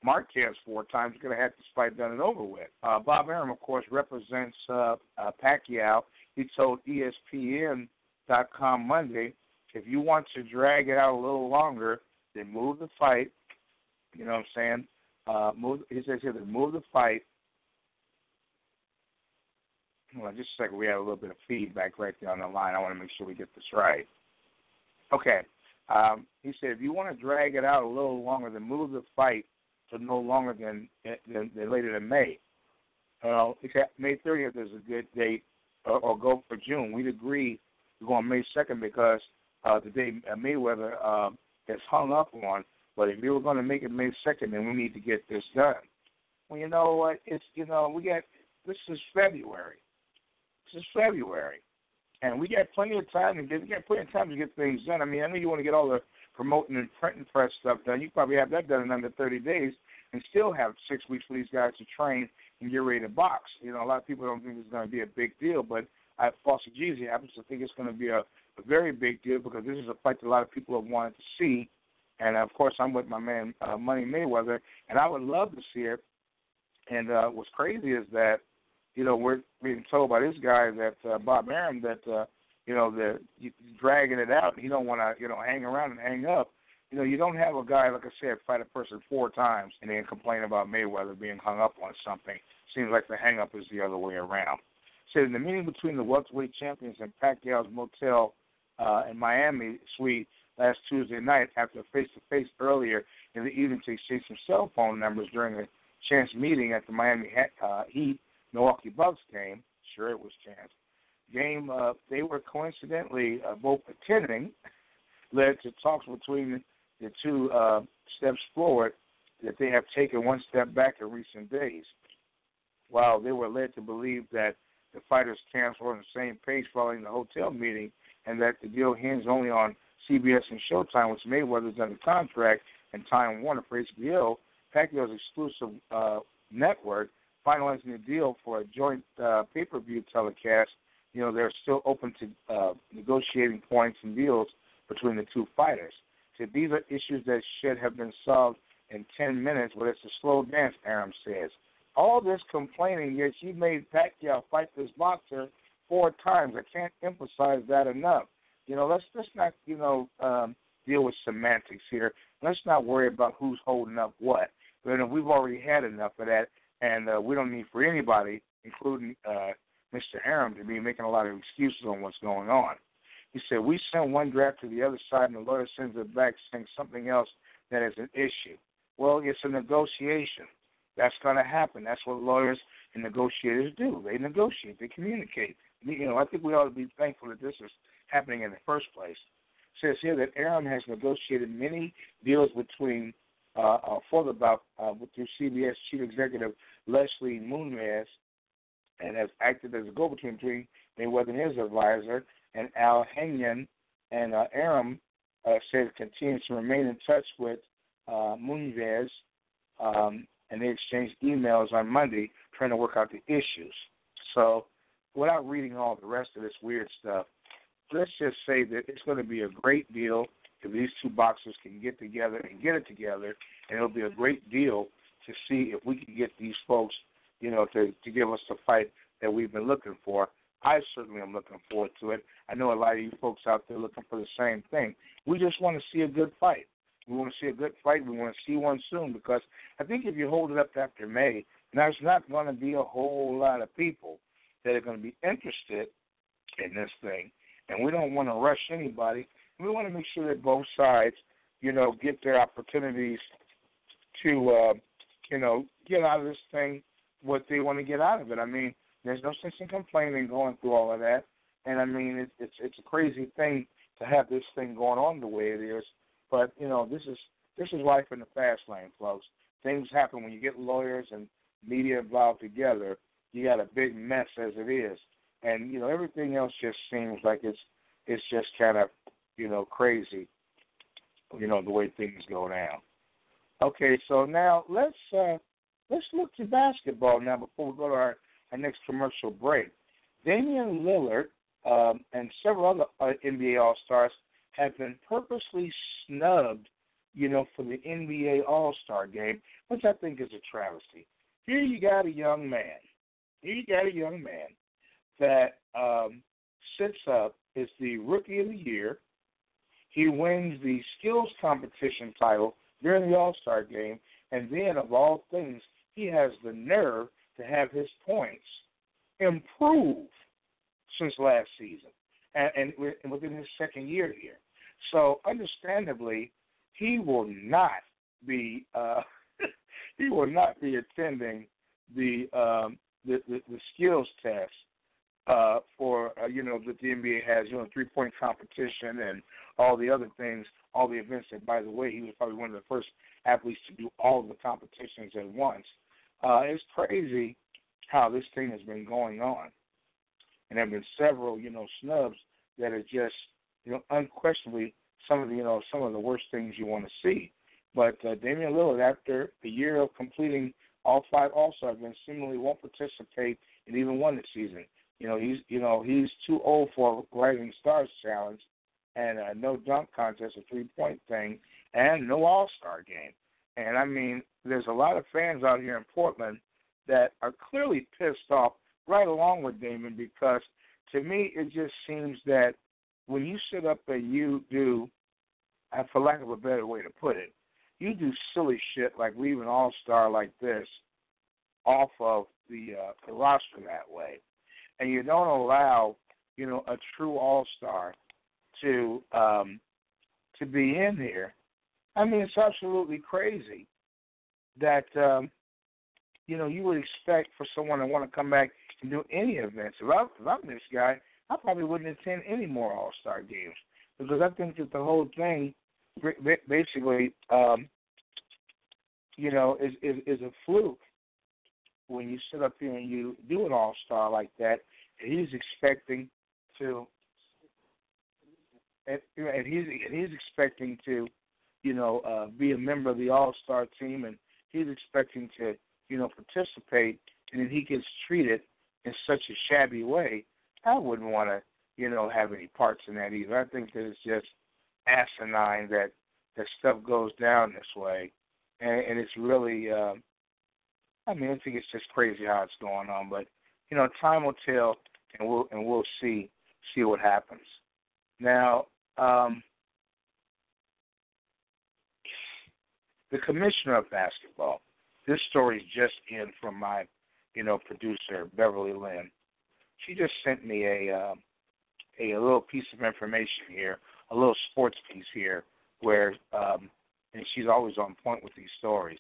Marquez four times. You could have had this fight done and over with. Uh, Bob Arum, of course, represents uh, uh, Pacquiao. He told E S P N dot com Monday, if you want to drag it out a little longer, then move the fight. You know what I'm saying? Uh, move, he says here, move the fight. Well, just a second. We had a little bit of feedback right there on the line. I want to make sure we get this right. Okay. Um, he said, if you want to drag it out a little longer, then move the fight to no longer than, than, than later than May. Uh, May thirtieth is a good date, or, or go for June. We'd agree to go on May second because uh, the day Mayweather uh, is hung up on. But if you were going to make it May second, then we need to get this done. Well, you know what? It's, you know, we got, this is February. This is February. And we got plenty of time to get we got plenty of time to get things done. I mean, I know you want to get all the promoting and printing press stuff done. You probably have that done in under thirty days and still have six weeks for these guys to train and get ready to box. You know, a lot of people don't think it's going to be a big deal, but I Flossy Gz happens to think it's going to be a, a very big deal because this is a fight that a lot of people have wanted to see. And, of course, I'm with my man uh, Money Mayweather, and I would love to see it. And uh, what's crazy is that, you know, we're being told by this guy that uh, Bob Arum that, uh, you know, the dragging it out. He don't want to, you know, hang around and hang up. You know, you don't have a guy, like I said, fight a person four times and then complain about Mayweather being hung up on something. Seems like the hang-up is the other way around. So in the meeting between the welterweight champions and Pacquiao's motel uh, in Miami suite, last Tuesday night after a face-to-face earlier in the evening to exchange some cell phone numbers during a chance meeting at the Miami uh, Heat-Milwaukee Bucks game. Sure, it was chance. Game, uh, they were coincidentally uh, both attending, led to talks between the two uh, steps forward that they have taken one step back in recent days. While they were led to believe that the fighters' camps were on the same page following the hotel meeting and that the deal hinged only on C B S and Showtime, which Mayweather's under contract, and Time Warner for H B O, Pacquiao's exclusive uh, network, finalizing the deal for a joint uh, pay-per-view telecast. You know, they're still open to uh, negotiating points and deals between the two fighters. So these are issues that should have been solved in ten minutes, but it's a slow dance, Arum says. All this complaining, yet you made Pacquiao fight this boxer four times. I can't emphasize that enough. You know, let's, let's not, you know, um, deal with semantics here. Let's not worry about who's holding up what. You know, we've already had enough of that, and uh, we don't need for anybody, including uh, Mister Arum, to be making a lot of excuses on what's going on. He said, we send one draft to the other side, and the lawyer sends it back saying something else that is an issue. Well, it's a negotiation. That's going to happen. That's what lawyers and negotiators do. They negotiate. They communicate. You know, I think we ought to be thankful that this is happening in the first place. It says here that Arum has negotiated many deals between uh, uh, further about uh, through C B S chief executive Leslie Moonves, and has acted as a go-between between Mayweather and his advisor, and Al Hanian, and uh, Arum uh, says continues to remain in touch with uh, Moonves, um, and they exchanged emails on Monday trying to work out the issues. So without reading all the rest of this weird stuff, let's just say that it's going to be a great deal if these two boxers can get together and get it together, and it'll be a great deal to see if we can get these folks, you know, to, to give us the fight that we've been looking for. I certainly am looking forward to it. I know a lot of you folks out there looking for the same thing. We just want to see a good fight. We want to see a good fight. We want to see one soon because I think if you hold it up after May, there's not going to be a whole lot of people that are going to be interested in this thing. And we don't want to rush anybody. We want to make sure that both sides, you know, get their opportunities to, uh, you know, get out of this thing what they want to get out of it. I mean, there's no sense in complaining going through all of that. And, I mean, it, it's it's a crazy thing to have this thing going on the way it is. But, you know, this is this is life in the fast lane, folks. Things happen when you get lawyers and media involved together. You got a big mess as it is. And, you know, everything else just seems like it's it's just kind of, you know, crazy, you know, the way things go down. Okay, so now let's uh, Let's look to basketball now before we go to our, our next commercial break. Damian Lillard um, and several other uh, N B A All-Stars have been purposely snubbed, you know, for the N B A All-Star game, which I think is a travesty. Here you got a young man. Here you got a young man that um, sits up, is the Rookie of the Year. He wins the skills competition title during the All-Star game, and then, of all things, he has the nerve to have his points improved since last season and, and, and within his second year here. So, understandably, he will not be uh, he will not be attending the um, the, the, the skills test uh, for uh, you know that the N B A has, you know, three point competition and all the other things, all the events. That, by the way, he was probably one of the first athletes to do all the competitions at once. Uh, it's crazy how this thing has been going on, and there have been several, you know, snubs that are just, you know, unquestionably some of the, you know, some of the worst things you want to see. But uh, Damian Lillard, after a year of completing all five All-Star games, seemingly won't participate in even one this season. You know, he's, you know, he's too old for a Rising Stars challenge and uh, no dunk contest, a three-point thing, and no All-Star game. And, I mean, there's a lot of fans out here in Portland that are clearly pissed off right along with Damon, because to me it just seems that when you sit up and you do, for lack of a better way to put it, you do silly shit like leave an all-star like this off of the, uh, the roster that way, and you don't allow, you know, a true all-star to um, to be in here. I mean, it's absolutely crazy that um, you know, you would expect for someone to want to come back and do any events. If, I, if I'm this guy, I probably wouldn't attend any more All-Star games, because I think that the whole thing basically, um, you know, is, is, is a fluke when you sit up here and you do an All-Star like that, and he's expecting to, and, and he's and he's expecting to, you know, uh, be a member of the All-Star team, and he's expecting to, you know, participate, and then he gets treated in such a shabby way. I wouldn't want to, you know, have any parts in that either. I think that it's just asinine that that stuff goes down this way, and, and it's really, uh, I mean, I think it's just crazy how it's going on. But you know, time will tell, and we'll and we'll see see what happens. Now, um, the commissioner of basketball. This story is just in from my, you know, producer, Beverly Lynn. She just sent me a, uh, a a little piece of information here, a little sports piece here, where, um, and she's always on point with these stories.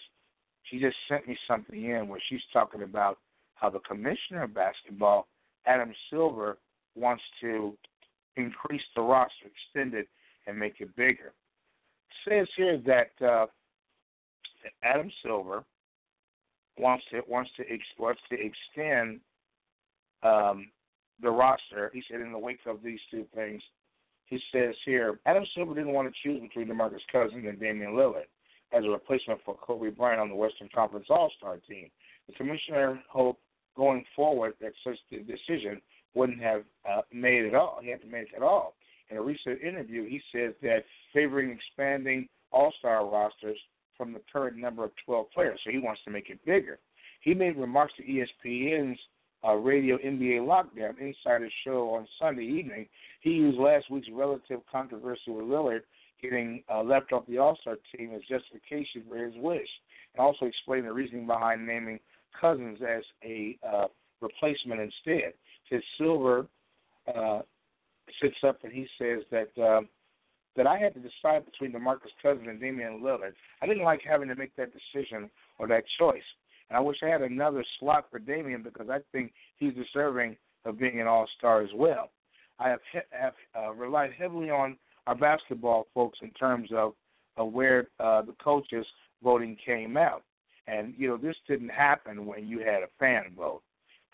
She just sent me something in where she's talking about how the commissioner of basketball, Adam Silver, wants to increase the roster, extend it, and make it bigger. It says here that, uh, that Adam Silver wants to wants to wants to extend um, the roster. He said in the wake of these two things, he says here, Adam Silver didn't want to choose between DeMarcus Cousins and Damian Lillard as a replacement for Kobe Bryant on the Western Conference All-Star team. The commissioner hoped going forward that such a decision wouldn't have uh, made at all. He had to make it at all. In a recent interview, he said that favoring expanding All-Star rosters from the current number of twelve players, so he wants to make it bigger. He made remarks to E S P N's uh, radio N B A Lockdown Insider show on Sunday evening. He used last week's relative controversy with Lillard getting uh, left off the All-Star team as justification for his wish, and also explained the reasoning behind naming Cousins as a uh, replacement instead. Says Silver uh, sits up and he says that, uh, that I had to decide between DeMarcus Cousins and Damian Lillard. I didn't like having to make that decision or that choice. And I wish I had another slot for Damian, because I think he's deserving of being an all-star as well. I have, have uh, relied heavily on our basketball folks in terms of, of where uh, the coaches' voting came out. And, you know, this didn't happen when you had a fan vote.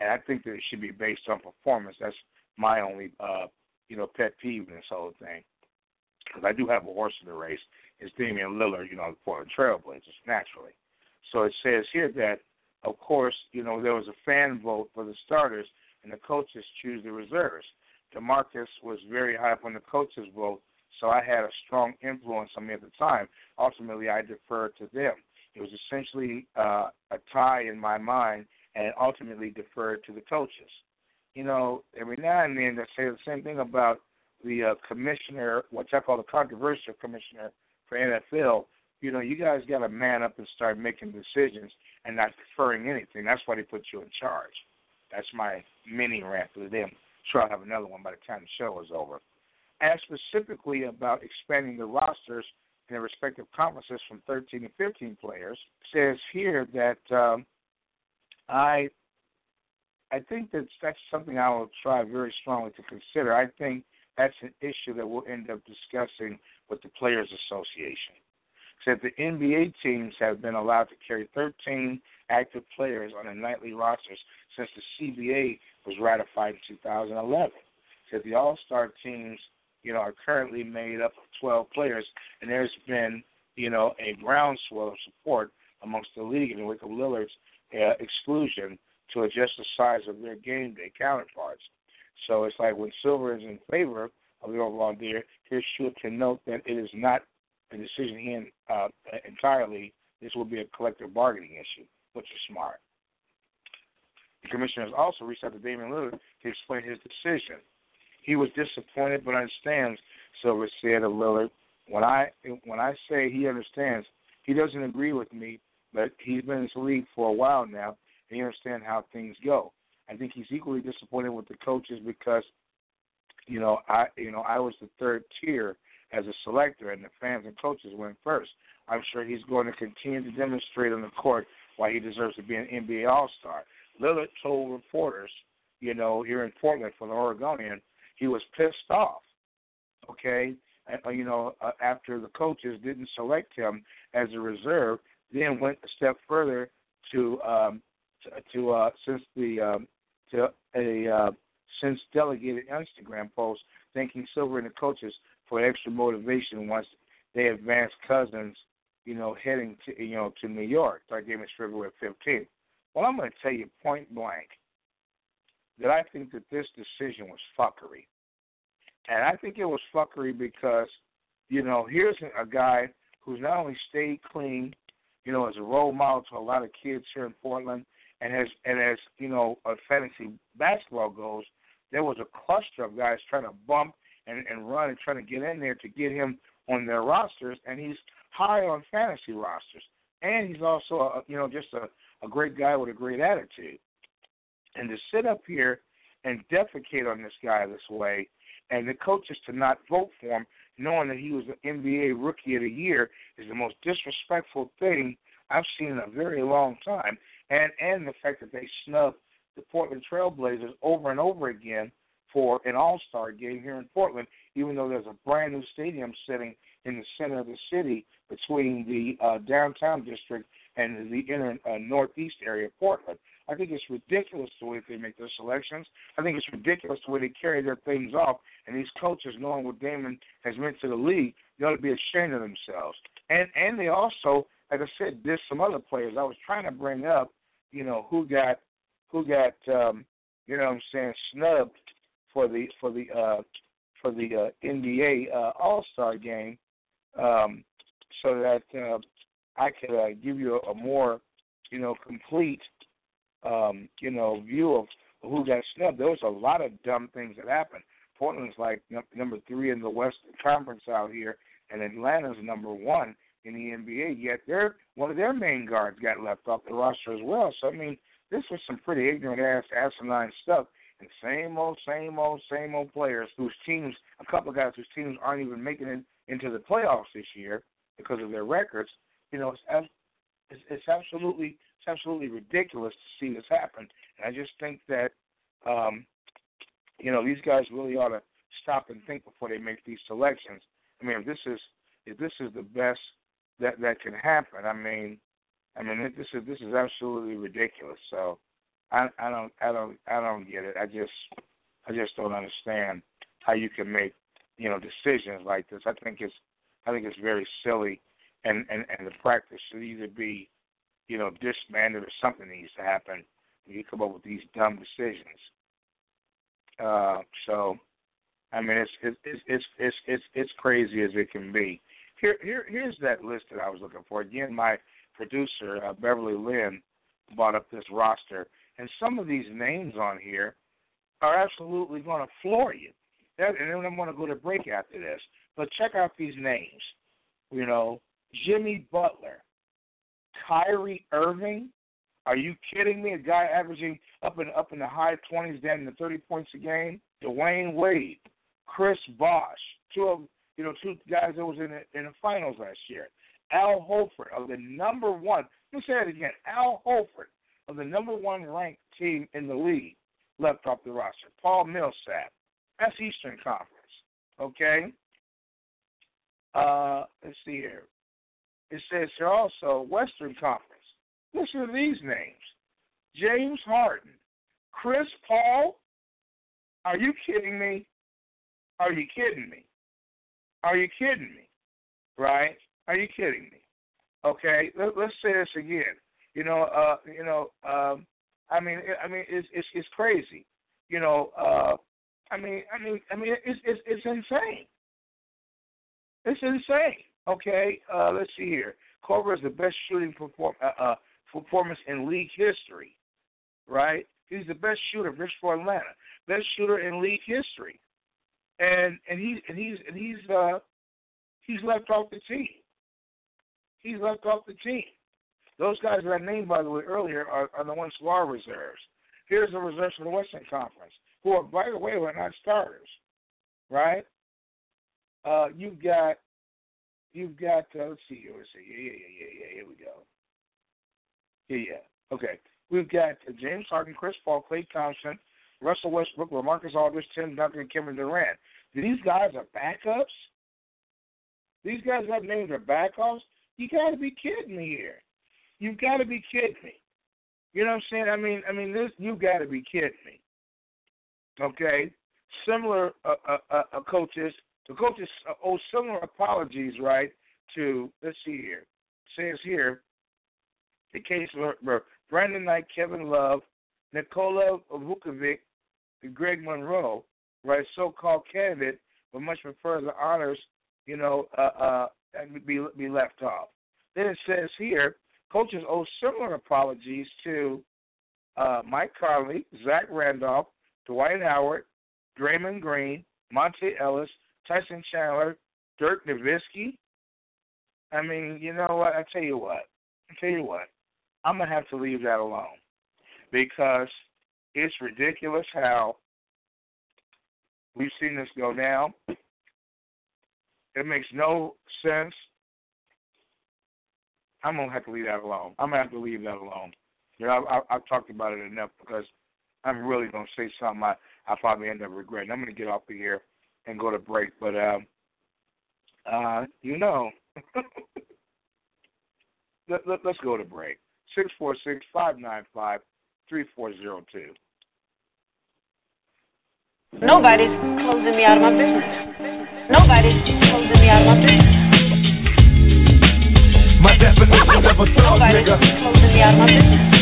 And I think that it should be based on performance. That's my only, uh, you know, pet peeve in this whole thing. Because I do have a horse in the race. It's Damian Lillard, you know, for the Trailblazers, naturally. So it says here that of course, you know, there was a fan vote for the starters, and the coaches choose the reserves. DeMarcus was very high up on the coaches' vote, so I had a strong influence on me at the time. Ultimately, I deferred to them. It was essentially uh, a tie in my mind, and ultimately deferred to the coaches. You know, every now and then they say the same thing about the uh, commissioner, what I call the controversial commissioner for N F L. You know, you guys got to man up and start making decisions and not deferring anything. That's why they put you in charge. That's my mini rant for them. Sure, I'll have another one by the time the show is over. As specifically about expanding the rosters in their respective conferences from thirteen to fifteen players, says here that um, I I think that that's something I will try very strongly to consider. I think that's an issue that we'll end up discussing with the Players Association. Said the N B A teams have been allowed to carry thirteen active players on their nightly rosters since the C B A was ratified in two thousand eleven. Said the All-Star teams, you know, are currently made up of twelve players, and there's been, you know, a groundswell of support amongst the league in the wake of Lillard's uh, exclusion to adjust the size of their game day counterparts. So it's like when Silver is in favor of the overall deal, he's sure to note that it is not a decision in uh, entirely. This will be a collective bargaining issue, which is smart. The commissioner has also reached out to Damian Lillard to explain his decision. He was disappointed but understands, Silver said of Lillard. When I when I say he understands, he doesn't agree with me, but he's been in this league for a while now, and he understands how things go. I think he's equally disappointed with the coaches because, you know, I you know I was the third tier as a selector, and the fans and coaches went first. I'm sure he's going to continue to demonstrate on the court why he deserves to be an N B A All-Star. Lillard told reporters, you know, here in Portland for the Oregonian, he was pissed off, okay, uh, you know, uh, after the coaches didn't select him as a reserve, then went a step further to um, to, to uh, since the um, to a uh, since delegated Instagram post thanking Silver and the coaches for extra motivation once they advanced Cousins, you know, heading to you know to New York. That game is February fifteenth. Well, I'm going to tell you point blank that I think that this decision was fuckery. And I think it was fuckery because, you know, here's a guy who's not only stayed clean, you know, as a role model to a lot of kids here in Portland, and as, and as you know, a fantasy basketball goes, there was a cluster of guys trying to bump and, and run and trying to get in there to get him on their rosters, and he's high on fantasy rosters. And he's also, a, you know, just a, a great guy with a great attitude. And to sit up here and defecate on this guy this way, and the coaches to not vote for him, knowing that he was an N B A Rookie of the Year, is the most disrespectful thing I've seen in a very long time. And, and the fact that they snubbed the Portland Trailblazers over and over again for an All-Star game here in Portland, even though there's a brand-new stadium sitting in the center of the city between the uh, downtown district and the inner uh, northeast area of Portland. I think it's ridiculous the way they make their selections. I think it's ridiculous the way they carry their things off. And these coaches, knowing what Damon has meant to the league, they ought to be ashamed of themselves. And and they also, like I said, there's some other players. I was trying to bring up, you know, who got, who got, um, you know, what I'm saying, snubbed for the for the uh, for the uh, N B A uh, All-Star game, um, so that uh, I could uh, give you a, a more, you know, complete. Um, you know, view of who got snubbed. There was a lot of dumb things that happened. Portland's like n- number three in the Western Conference out here, and Atlanta's number one in the N B A, yet they're, one of their main guards got left off the roster as well. So, I mean, this was some pretty ignorant-ass, asinine stuff, and same old, same old, same old players whose teams, a couple of guys whose teams aren't even making it into the playoffs this year because of their records. You know, it's, it's, it's absolutely – It's absolutely ridiculous to see this happen. And I just think that, um, you know, these guys really ought to stop and think before they make these selections. I mean, if this is if this is the best that, that can happen, I mean, I mean this is this is absolutely ridiculous. So I, I don't I don't I don't get it. I just I just don't understand how you can make you know decisions like this. I think it's I think it's very silly, and, and, and the practice should either be you know, disbanded or something needs to happen when you come up with these dumb decisions. Uh, so, I mean, it's it's it's it's it's it's, it's crazy as it can be. Here, here, here's that list that I was looking for. Again, my producer, uh, Beverly Lynn, brought up this roster, and some of these names on here are absolutely going to floor you. That, and then I'm going to go to break after this. But check out these names. You know, Jimmy Butler, Kyrie Irving. Are you kidding me? A guy averaging up in up in the high twenties, down in the thirty points a game. Dwayne Wade, Chris Bosh, two of you know two guys that was in the, in the finals last year. Al Holford of the number one. Let me say that again. Al Holford of the number one ranked team in the league left off the roster. Paul Millsap. That's Eastern Conference. Okay. Uh, let's see here. It says here also Western Conference. Listen to these names. James Harden. Chris Paul. Are you kidding me? Are you kidding me? Are you kidding me? Right? Are you kidding me? Okay. Let, let's say this again. You know, uh, you know, um, I mean, I mean, it's it's, it's crazy. You know, uh, I mean, I mean, I mean, it's it's, it's insane. It's insane. Okay. Uh, let's see here. Culver is the best shooting perform uh, uh, performance in league history. Right. He's the best shooter, Rich for Atlanta, best shooter in league history, and and he and he's and he's uh, he's left off the team. He's left off the team. Those guys that I named, by the way, earlier are, are the ones who are reserves. Here's the reserves for the Western Conference, who are, by the way, were not starters, right? Uh, you've got, you've got. Uh, let's see, let's see. Yeah, yeah, yeah, yeah. Here we go. Yeah, yeah. Okay, we've got uh, James Harden, Chris Paul, Klay Thompson, Russell Westbrook, LaMarcus Aldridge, Tim Duncan, Kevin Durant. These guys are backups. These guys have names are backups. You got to be kidding me here. You've got to be kidding me. You know what I'm saying? I mean, I mean, this. You got to be kidding me. Okay. Similar uh, uh, uh, coaches. The coaches owe similar apologies, right? To let's see here. It says here the case where Brandon Knight, Kevin Love, Nikola Vukovic, Greg Monroe, right? So-called candidate, but much prefer the honors. You know, uh, uh, and be be left off. Then it says here, coaches owe similar apologies to uh, Mike Conley, Zach Randolph, Dwight Howard, Draymond Green, Monte Ellis, Tyson Chandler, Dirk Nowitzki. I mean, you know what? I tell you what. I tell you what. I'm gonna have to leave that alone because it's ridiculous how we've seen this go down. It makes no sense. I'm going to have to leave that alone. I'm going to have to leave that alone. You know, I, I, I've talked about it enough because I'm really going to say something I, I probably end up regretting. I'm going to get off of here and go to break. But, um, uh, you know, let, let, let's go to break. six four six, five nine five, three four zero two. Nobody's closing me out of my business. Nobody's closing me out of my business. My definition of a thug, nigga. Nobody's closing me out of my business.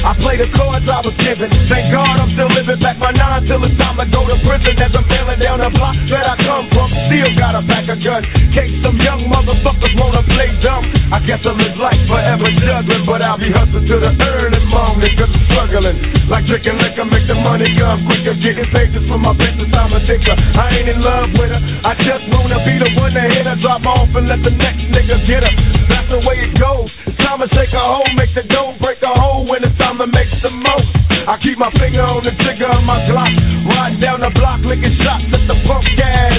I play the cards I was given. Thank God I'm still living back my nine till it's time to go to prison. As I'm bailing down the block that I come from, still got a pack of guns. Case some young motherfuckers wanna play dumb. I guess I'll live life forever juggling, but I'll be hustling to the early morning cause I'm struggling. Like drinking liquor, make the money come quicker. Getting pages for my business, I'm a ticker. I ain't in love with her. I just wanna be the one to hit her, drop off and let the next nigga get her. That's the way it goes. It's time to take her home, make the dough, break her hole when it's time. I'ma make the most. I keep my finger on the trigger of my Glock, riding down the block, licking shots at the pump gas,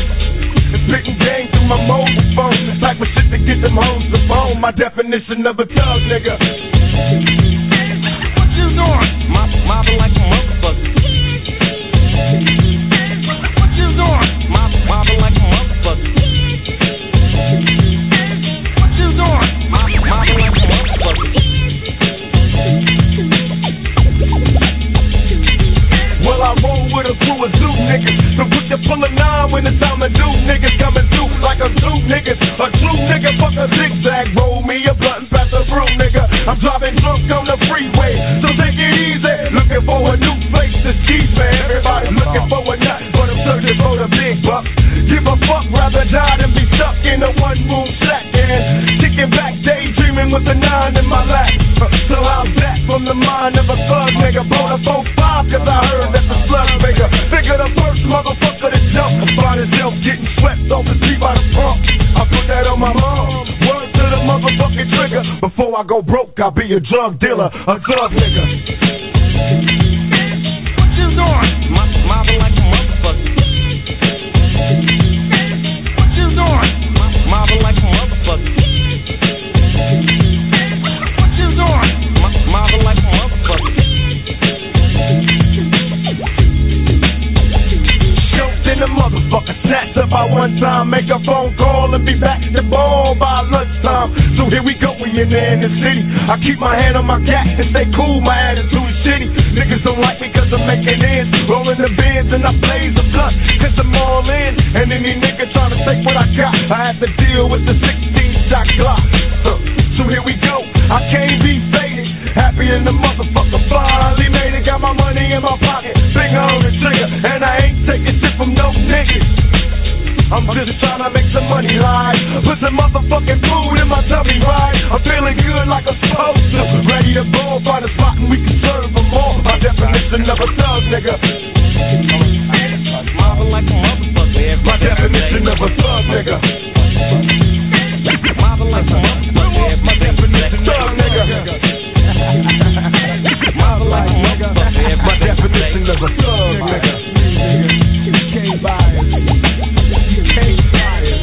and spitting gang through my mobile phone. It's like my shit to get them hoes to bone. My definition of a thug, nigga. What you doing? Mob, mobbing like a motherfucker. What you doing? Mob, mobbing like a motherfucker. What you doing? Mob, mobbing like a motherfucker. Well, I roll with a crew of zoo niggas. So put the full of nine when it's time to do. Niggas coming through like a zoo niggas. A true nigga fuck a zigzag. Roll me a looking for a new face to see, man. Everybody looking for a nut, but I'm searching for the big buck. Give a fuck, rather die than be stuck in a one-room flat, man. Kicking back, daydreaming with a nine in my lap. So I'm back from the mind of a thug nigga. Blown a four five cause I heard that's a slug nigga. Figure the first motherfucker to jump and find himself getting swept off the tree by the pump. I put that on my mom. Word to the motherfucking trigger. Before I go broke, I'll be a drug dealer, a drug nigga. What you doing? Mobbing like a motherfucker. What you doing? Mobbing like a motherfucker. What you doing? Mobbing like a motherfucker. Choked in the motherfucker. Snatched up by one time. Make a phone call and be back in the ball by lunchtime. So here we go, we in there in the city. I keep my hand on my gat and stay cool. My attitude is shitty. Niggas don't like me cause I'm making ends. Rolling the bins and I blaze a blunt cause I'm all in. And any nigga trying to take what I got, I have to deal with the sixteen shot Glock. uh, So here we go, I can't be faded. Happy in the motherfucker, finally made it. Got my money in my pocket, finger on the trigger. And I ain't taking shit from no niggas. I'm just trying to make some money, right? Put some motherfucking food in my tummy, right? I'm feeling good like I'm supposed to. Ready to blow, find a spot and we can serve them all. My definition of a thug, nigga. Mobbing like a motherfucker. My definition of a thug, nigga. Mobbing like a motherfucker. My definition of a thug, nigga. Mobbing like a motherfucker. My definition of a thug, nigga. You can't buy it.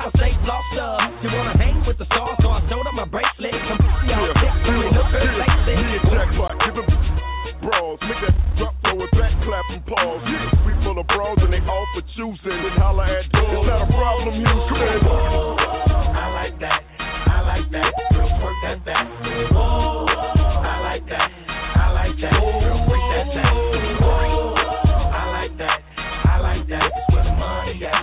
I'm straight lost up. You wanna hang with the stars, so I showed up my bracelet. Some pussy all thick, you ain't no good lately. Me and Jackpot, give a brawls. Make that drop, throw a back, clap and pause. We full of brawls and they all for choosing. Then holler at dogs. It's not a problem here, come on. Whoa, I like that, I like that. Girl, work that back. Whoa, I like that, I like that. Girl, work that back. Whoa, I like that, I like that. Where the money at?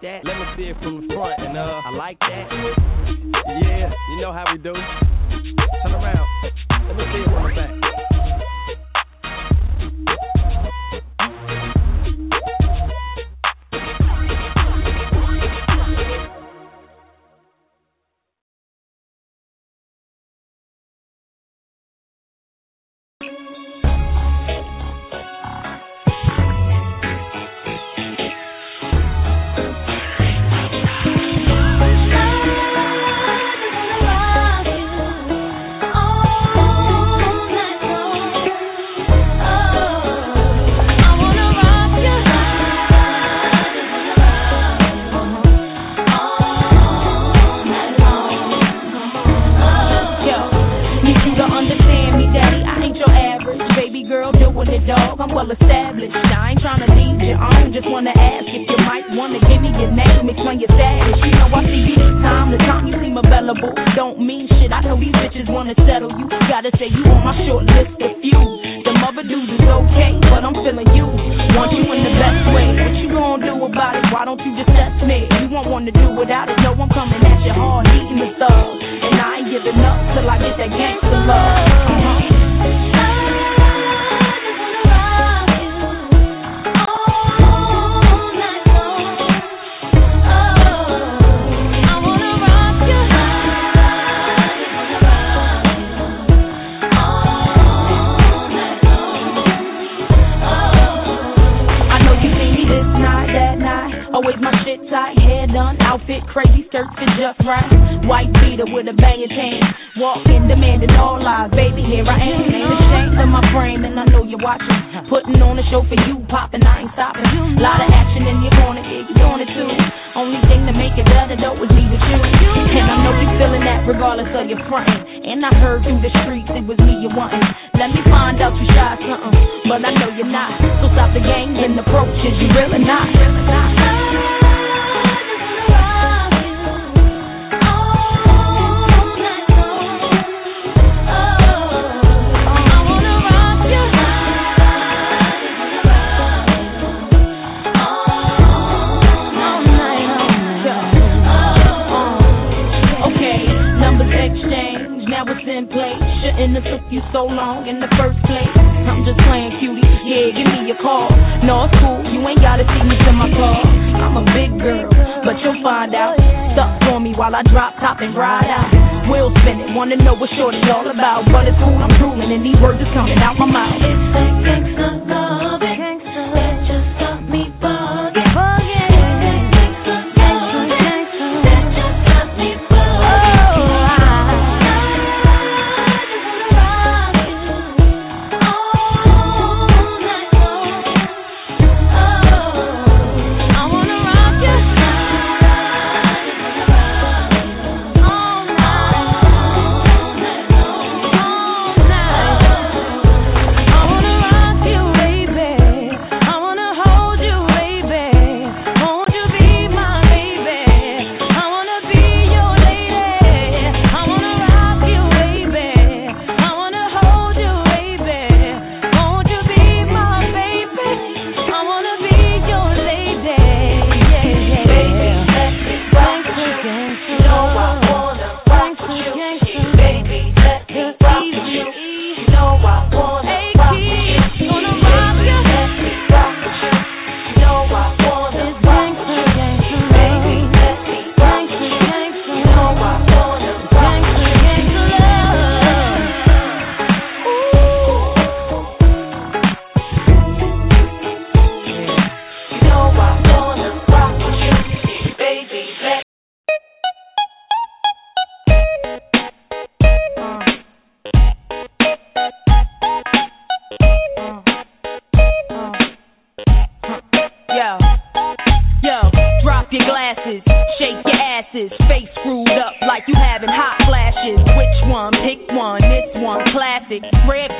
That. Let me see it from the front, and uh, I like that. Yeah, you know how we do. Turn around. Let me see it from the back.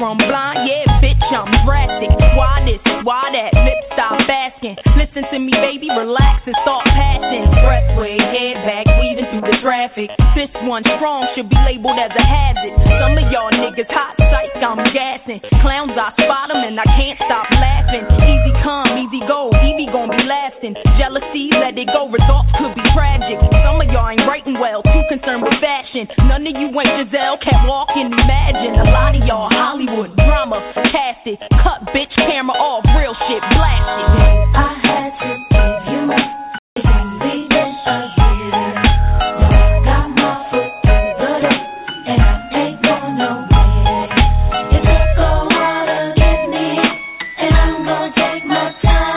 from blind, yeah, bitch, I'm drastic. Why this, why that, lip stop basking. Listen to me, baby, relax and start passing. Breathway, head back, weaving through the traffic. This one strong should be labeled as a hazard. Some of y'all niggas hot psych, I'm gassing. Clowns, I spot them and I can't stop laughing. Easy come, easy go, Evie gon' be lasting. Jealousy, let it go, results could be tragic. Some of y'all ain't writing well, too concerned with fashion. None of you ain't Giselle, can't walk and imagine. A lot of y'all Hollywood drama, cast it, cut bitch, camera off, real shit, blast it. I had to give you my baby, bitch, I hear it. I got my foot in the door, and I ain't going nowhere. You took a while to get me, and I'm gonna take my time.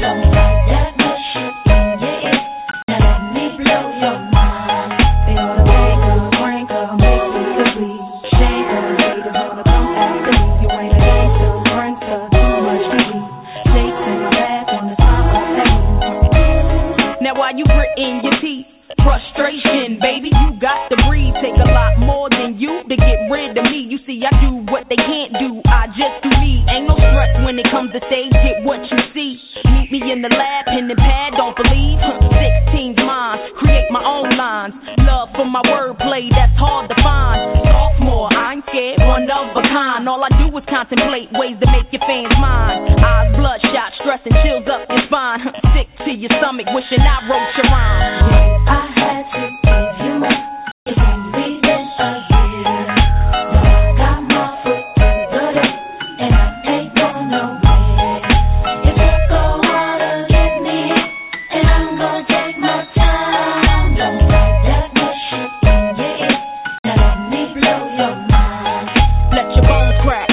Don't let that much shit in your ear, now let me blow your mind. They wanna break up, break up, make you the bleed. Shake up, haters wanna come after me. You ain't a gangster, prank up, too much to eat. Shakes in the back on the top of that. Now while you gritting your teeth, frustration, baby, you got to breathe. Take a lot more than you to get rid of me. You see, I do what they can't do, I just do me. Ain't no stress when it comes to stage, get what you see. Meet me in the lab, pen and pad, don't believe. sixteen minds, create my own lines. Love for my wordplay, that's hard to find. Talk more, I ain't scared, one of a kind. All I do is contemplate ways to make your fans mine. Eyes bloodshot, stress and chills up your spine. Sick to your stomach, wishing I wrote your rhyme. I had to give you my baby, bitch, I hear it. Now I got my foot in the door, and I ain't going nowhere. You took a while to get me, and I'm gonna take my time. Don't let that much shit in your ear, now let me blow your mind. Let your bones crack,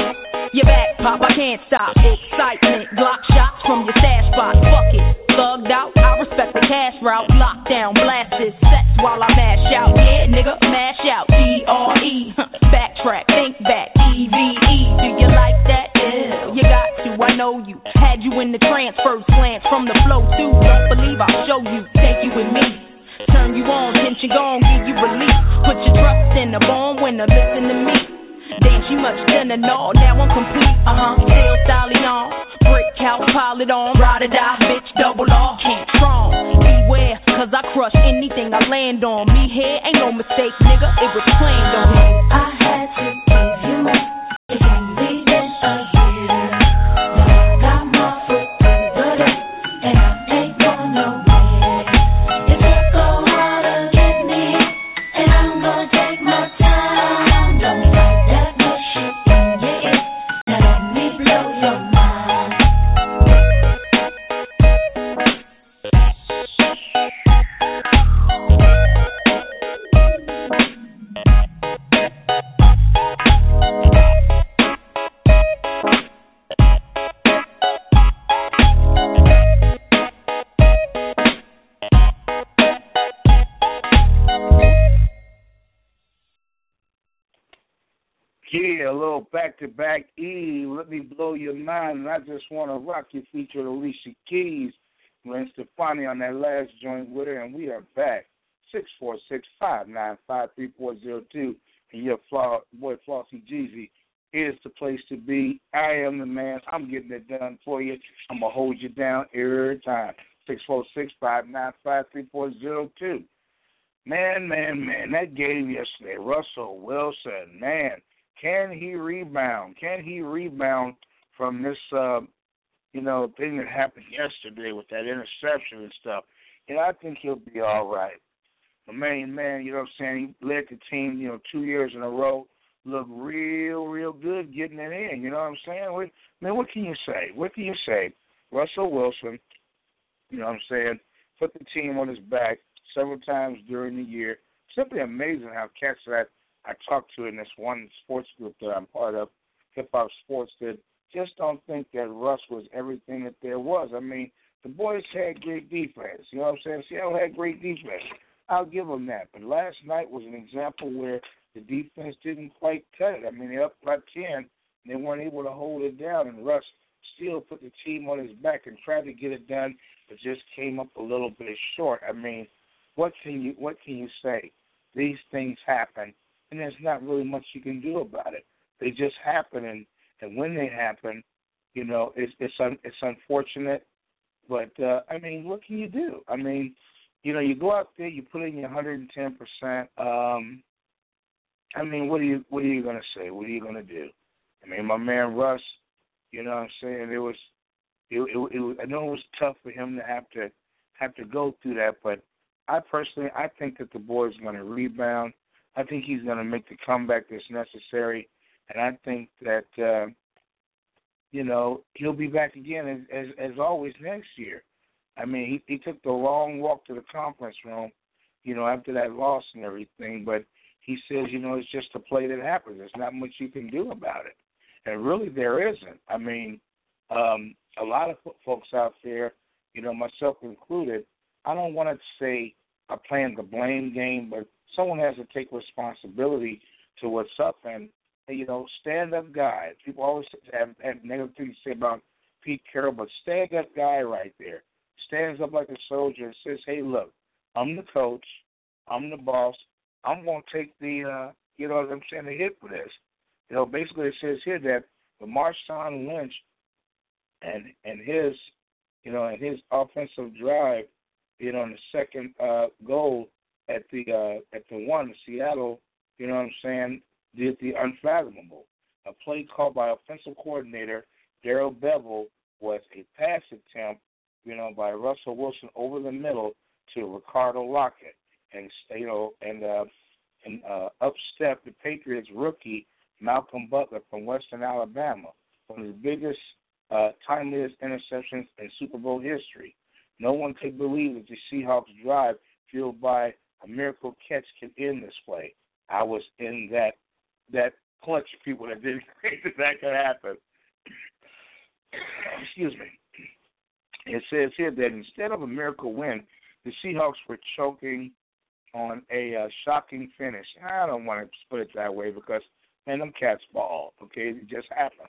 your back pop, I can't stop. Excitement, block shots from your stash box. Fuck it, thugged out, I respect the cash route. Lockdown, blast. Sex while I mash out, yeah, nigga, mash out. D R E, backtrack, think back, E V E. Do you like that? Yeah, you got to, I know you. Had you in the trance, first glance from the flow too. Don't believe I'll show you, take you with me. Turn you on, tension gone, give you relief. Put your trust in the born winner, listen to me. Damn, she much thinner, no, now I'm complete. Uh-huh, still styling on. Brick out, pile it on, ride or die, bitch, double off, can't strong. Beware, cause I crush anything I land on. Me here ain't no mistake, nigga, it was planned on me. I had to give you my baby, bitch, I hear it. Now I got my foot in the door, and I ain't going nowhere. You took a while to get me, and I'm gonna take my time. Don't let that much shit in your ear, now let me blow your mind. Yeah, a little back-to-back E, let me blow your mind, and I just want to rock you featuring Alicia Keys, Gwen Stefani on that last joint with her, and we are back, six four six, five nine five, three four zero two, and your flaw, boy Flossy Gz is the place to be. I am the man, I'm getting it done for you, I'm going to hold you down every time, six four six, five nine five, three four zero two. Man, man, man, that game yesterday, Russell Wilson, man. Can he rebound? Can he rebound from this, uh, you know, thing that happened yesterday with that interception and stuff? You know, I think he'll be all right. The main man, you know what I'm saying, he led the team, you know, two years in a row, looked real, real good getting it in. You know what I'm saying? What, man, what can you say? What can you say? Russell Wilson, you know what I'm saying, put the team on his back several times during the year. Simply amazing how cats that I talked to in this one sports group that I'm part of, Hip Hop Sports, that just don't think that Russ was everything that there was. I mean, the boys had great defense. You know what I'm saying? Seattle had great defense. I'll give them that. But last night was an example where the defense didn't quite cut it. I mean, they're up by ten, and they weren't able to hold it down, and Russ still put the team on his back and tried to get it done, but just came up a little bit short. I mean, what can you what can you say? These things happen. And there's not really much you can do about it. They just happen, and, and when they happen, you know, it's it's, un, it's unfortunate. But, uh, I mean, what can you do? I mean, you know, you go out there, you put in your one hundred ten percent. Um, I mean, what are you what are you going to say? What are you going to do? I mean, my man Russ, you know what I'm saying, it was, it, it, it was, I know it was tough for him to have to have to go through that, but I personally, I think that the boy's going to rebound. I think he's going to make the comeback that's necessary, and I think that, uh, you know, he'll be back again as as, as always next year. I mean, he, he took the long walk to the conference room, you know, after that loss and everything, but he says, you know, it's just the play that happens. There's not much you can do about it. And really there isn't. I mean, um, a lot of folks out there, you know, myself included, I don't want to say I'm playing the blame game, but someone has to take responsibility to what's up. And, you know, stand-up guy. People always have, have negative things to say about Pete Carroll, but stand-up guy right there. Stands up like a soldier and says, hey, look, I'm the coach. I'm the boss. I'm going to take the, uh, you know what I'm saying, the hit for this. You know, basically it says here that the Marshawn Lynch and and his, you know, and his offensive drive, you know, in the second uh, goal at the uh, at the one, Seattle, you know what I'm saying, did the unfathomable. A play called by offensive coordinator Daryl Bevell was a pass attempt, you know, by Russell Wilson over the middle to Ricardo Lockett, and you know, and uh, and uh, up stepped the Patriots rookie Malcolm Butler from Western Alabama, one of the biggest, uh, timeliest interceptions in Super Bowl history. No one could believe that the Seahawks drive, fueled by a miracle catch, can end this way. I was in that that clutch of people that didn't think that that could happen. Excuse me. It says here that instead of a miracle win, the Seahawks were choking on a uh, shocking finish. I don't want to put it that way because, man, them cats ball, okay? It just happened.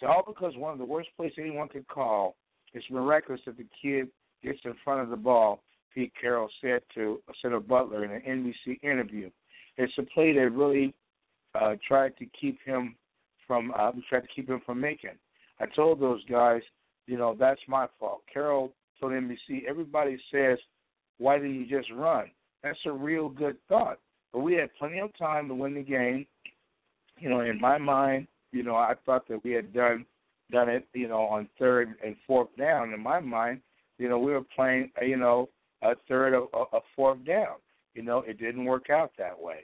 So all because one of the worst plays anyone could call, it's miraculous that the kid gets in front of the ball, Pete Carroll said to said of Butler in an N B C interview. It's a play that really uh, tried to keep him from uh, tried to keep him from making. I told those guys, you know, that's my fault. Carroll told N B C, everybody says, why didn't you just run? That's a real good thought. But we had plenty of time to win the game. You know, in my mind, you know, I thought that we had done done it, you know, on third and fourth down. In my mind, you know, we were playing, you know, a third of a fourth down. You know, it didn't work out that way.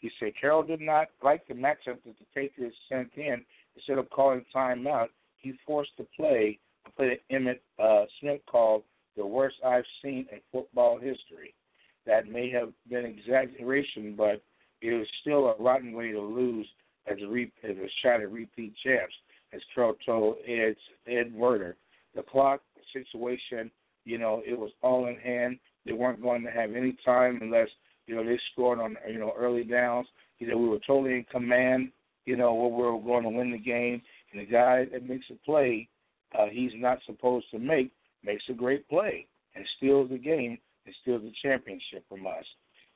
He said Carroll did not like the matchup that the Patriots sent in. Instead of calling timeout, he forced the play, a play that Emmett uh, Smith called the worst I've seen in football history. That may have been exaggeration, but it was still a rotten way to lose as a, re- as a shot at repeat champs, as Carroll told Ed, Ed Werder. The clock situation, you know, it was all in hand. They weren't going to have any time unless, you know, they scored on, you know, early downs. You know, we were totally in command, you know, where we were going to win the game. And the guy that makes a play uh, he's not supposed to make makes a great play and steals the game and steals the championship from us.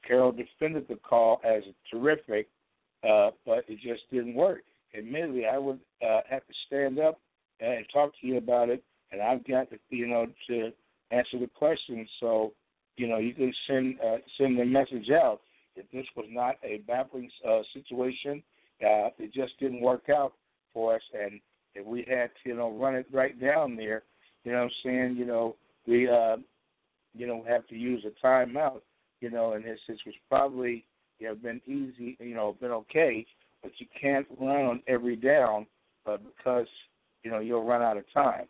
Carroll defended the call as terrific, uh, but it just didn't work. Admittedly, I would uh, have to stand up and talk to you about it, and I've got to, you know, to answer the question. So, you know, you can send uh, send the message out. If this was not a baffling uh, situation, uh, it just didn't work out for us. And if we had to, you know, run it right down there, you know what I'm saying, you know, we, uh, you know, have to use a timeout. You know, and this was probably, you know, been easy, you know, been okay, but you can't run on every down uh, because, you know, you'll run out of time.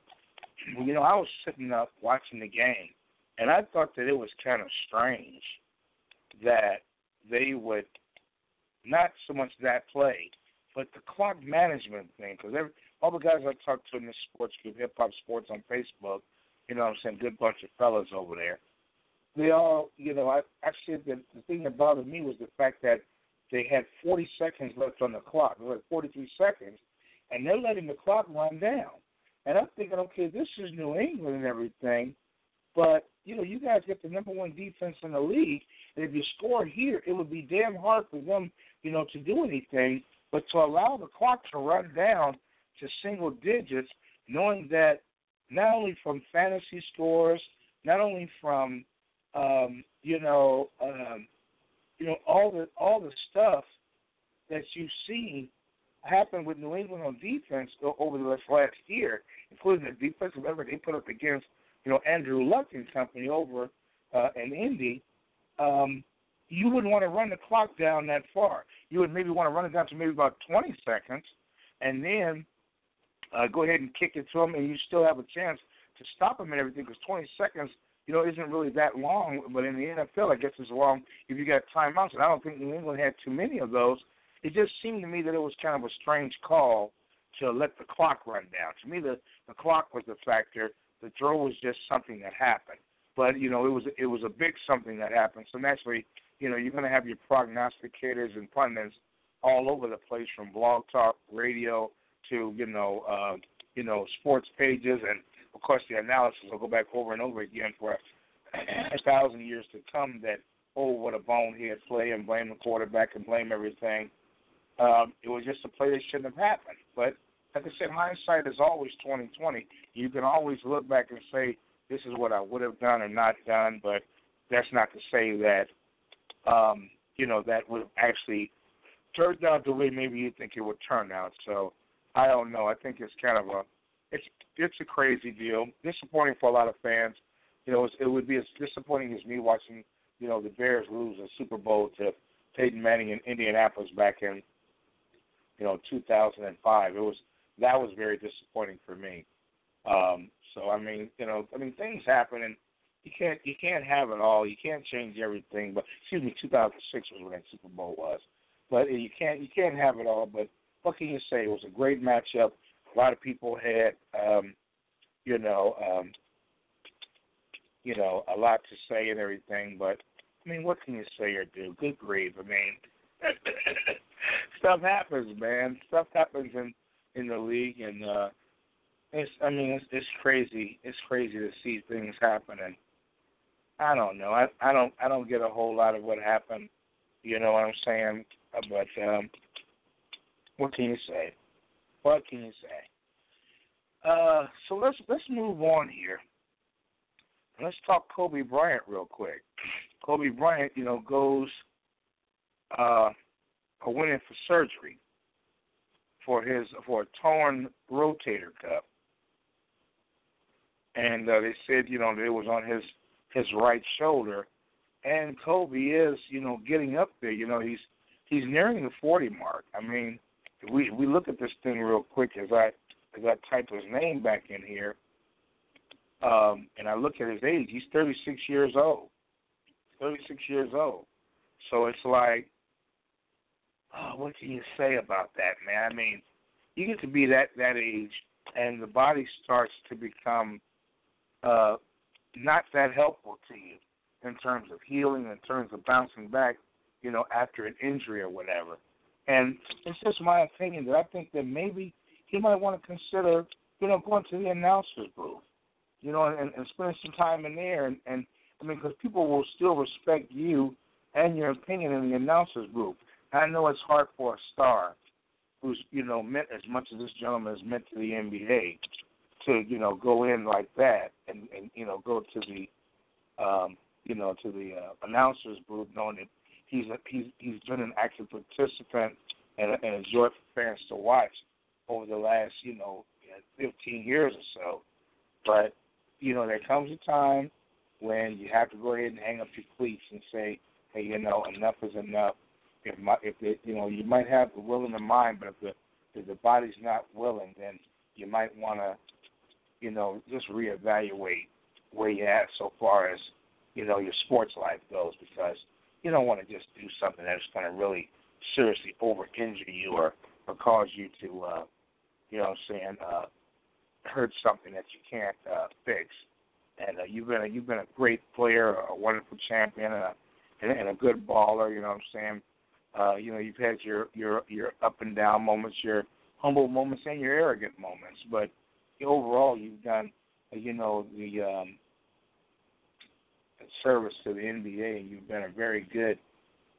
You know, I was sitting up watching the game, and I thought that it was kind of strange that they would, not so much that play, but the clock management thing, because all the guys I talk to in this sports group, Hip Hop Sports on Facebook, you know what I'm saying, good bunch of fellas over there. They all, you know, I, I said that the thing that bothered me was the fact that they had forty seconds left on the clock. They had forty-three seconds, and they're letting the clock run down. And I'm thinking, okay, this is New England and everything, but, you know, you guys get the number one defense in the league, and if you scored here, it would be damn hard for them, you know, to do anything But to allow the clock to run down to single digits, knowing that not only from fantasy scores, not only from um, you know um, you know all the all the stuff that you've seen happen with New England on defense over the last year, including the defensive effort they put up against you know Andrew Luck and company over uh, in Indy. Um, you wouldn't want to run the clock down that far. You would maybe want to run it down to maybe about twenty seconds and then uh, go ahead and kick it to them, and you still have a chance to stop them and everything because twenty seconds, you know, isn't really that long. But in the N F L, I guess it's long if you got timeouts, and I don't think New England had too many of those. It just seemed to me that it was kind of a strange call to let the clock run down. To me, the, the clock was the factor. The throw was just something that happened. But, you know, it was it was a big something that happened. So naturally, you know, you're going to have your prognosticators and pundits all over the place, from blog talk, radio, to you know, uh, you know, sports pages, and of course the analysis will go back over and over again for a thousand years to come. That oh, what a bonehead play, and blame the quarterback and blame everything. Um, it was just a play that shouldn't have happened. But like I said, hindsight is always twenty twenty. You can always look back and say, this is what I would have done or not done, but that's not to say that, um, you know, that would have actually turned out the way maybe you think it would turn out. So I don't know. I think it's kind of a it's it's a crazy deal. Disappointing for a lot of fans. You know, it, it would be as disappointing as me watching, you know, the Bears lose a Super Bowl to Peyton Manning in Indianapolis back in, you know, two thousand five. It was that was very disappointing for me. Um, so I mean, you know, I mean, things happen, and you can't you can't have it all. You can't change everything. But excuse me, two thousand six was when that Super Bowl was. But you can't you can't have it all. But what can you say? It was a great matchup. A lot of people had, um, you know, um, you know, a lot to say and everything. But I mean, what can you say or do? Good grief! I mean, stuff happens, man. Stuff happens in, in the league, and. Uh, It's, I mean, it's, it's crazy. It's crazy to see things happening. I don't know. I, I don't. I don't get a whole lot of what happened. You know what I'm saying? But um, what can you say? What can you say? Uh, so let's let's move on here. Let's talk Kobe Bryant real quick. Kobe Bryant, you know, goes uh, a went in for surgery for his for a torn rotator cuff. And uh, they said, you know, that it was on his, his right shoulder. And Kobe is, you know, getting up there. You know, he's he's nearing the forty mark. I mean, if we we look at this thing real quick as I as I type his name back in here, um, and I look at his age. He's thirty-six years old. thirty-six years old. So it's like, oh, what can you say about that, man? I mean, you get to be that, that age, and the body starts to become Uh, not that helpful to you in terms of healing, in terms of bouncing back, you know, after an injury or whatever. And it's just my opinion that I think that maybe he might want to consider, you know, going to the announcer's booth, you know, and, and spending some time in there. And, and I mean, because people will still respect you and your opinion in the announcer's booth. I know it's hard for a star who's, you know, meant as much as this gentleman is meant to the N B A to, you know, go in like that and, and you know, go to the, um, you know, to the uh, announcer's booth knowing that he's, a, he's he's been an active participant and, and a joy for fans to watch over the last, you know, fifteen years or so. But, you know, there comes a time when you have to go ahead and hang up your cleats and say, hey, you know, enough is enough. If, my, if it, you know, you might have the will in the mind, but if the, if the body's not willing, then you might want to, you know, just reevaluate where you're at so far as, you know, your sports life goes, because you don't want to just do something that's going to really seriously over-injure you or, or cause you to, uh, you know what I'm saying, uh, hurt something that you can't uh, fix. And uh, you've been a, you've been a great player, a wonderful champion, and a, and a good baller, you know what I'm saying. Uh, you know, you've had your, your, your up-and-down moments, your humble moments, and your arrogant moments, but overall, you've done, you know, the um, service to the N B A, and you've been a very good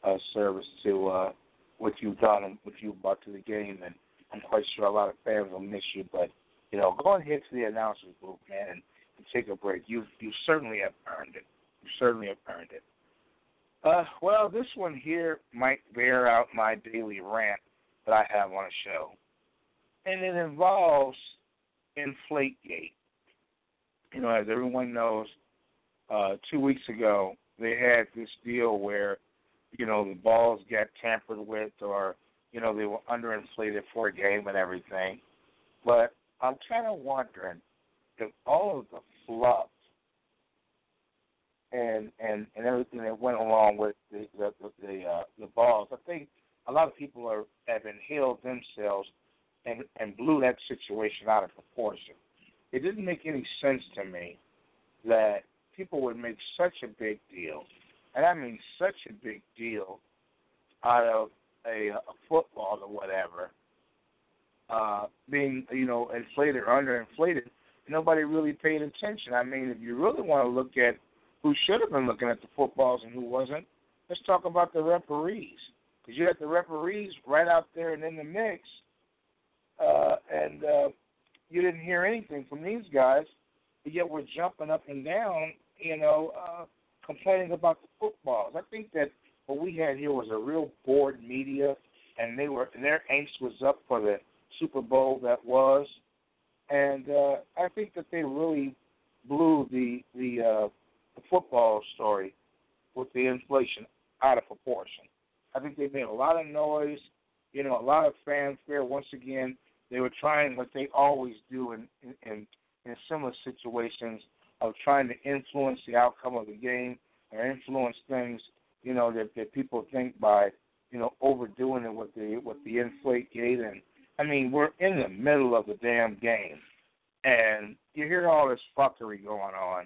uh, service to, uh, what you've done and what you brought to the game, and I'm quite sure a lot of fans will miss you. But, you know, go ahead to the announcers group, man, and, and take a break. You you certainly have earned it. You certainly have earned it. Uh, well, this one here might bear out my daily rant that I have on a show, and it involves Inflategate. You know, as everyone knows, uh, two weeks ago they had this deal where, you know, the balls got tampered with, or, you know, they were underinflated for a game and everything. But I'm kind of wondering if all of the fluff and and, and everything that went along with the the, the, uh, the balls, I think a lot of people are have inhaled themselves and, and blew that situation out of proportion. It didn't make any sense to me that people would make such a big deal, and I mean such a big deal, out of a, a football or whatever, uh, being, you know, inflated or underinflated. Nobody really paid attention. I mean, if you really want to look at who should have been looking at the footballs and who wasn't, let's talk about the referees, because you got the referees right out there and in the mix, uh, and uh, you didn't hear anything from these guys, but yet we're jumping up and down, you know, uh, complaining about the footballs. I think that what we had here was a real bored media, and they were and their angst was up for the Super Bowl that was, and uh, I think that they really blew the the, uh, the football story with the inflation out of proportion. I think they made a lot of noise, you know, a lot of fanfare. Once again, they were trying what they always do in, in, in similar situations of trying to influence the outcome of the game or influence things, you know, that, that people think by, you know, overdoing it with the with the Inflategate. And, I mean, we're in the middle of the damn game, and you hear all this fuckery going on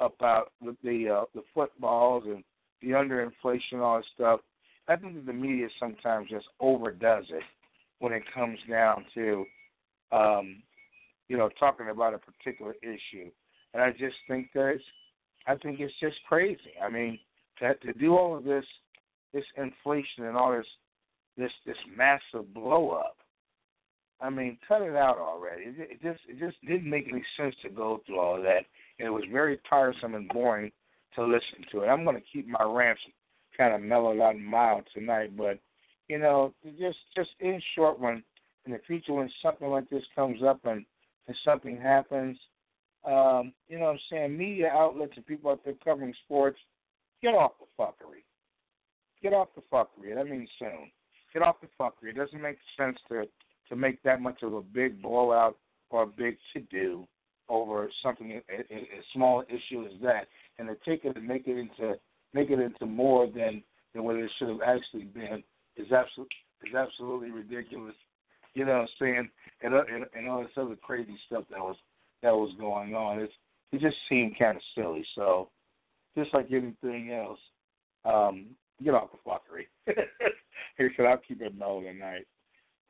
about the the, uh, the footballs and the underinflation and all this stuff. I think that the media sometimes just overdoes it when it comes down to, um, you know, talking about a particular issue. And I just think that it's, I think it's just crazy. I mean, to, to do all of this, this inflation and all this, this, this massive blow up, I mean, cut it out already. It, it just, it just didn't make any sense to go through all of that. And it was very tiresome and boring to listen to it. I'm going to keep my rants kind of mellowed out and mild tonight, but, you know, just just in short, when in the future when something like this comes up and, and something happens, um, you know what I'm saying, media outlets and people out there covering sports, get off the fuckery. Get off the fuckery. That means soon. Get off the fuckery. It doesn't make sense to, to make that much of a big blowout or a big to-do over something as small an issue as that, and to take it and make it into make it into more than, than what it should have actually been is absolutely is absolutely ridiculous. You know what I'm saying? And, and, and all this other crazy stuff that was that was going on. It's, it just seemed kind of silly. So just like anything else, um, get off the fuckery. He said, I'll keep it mellow tonight.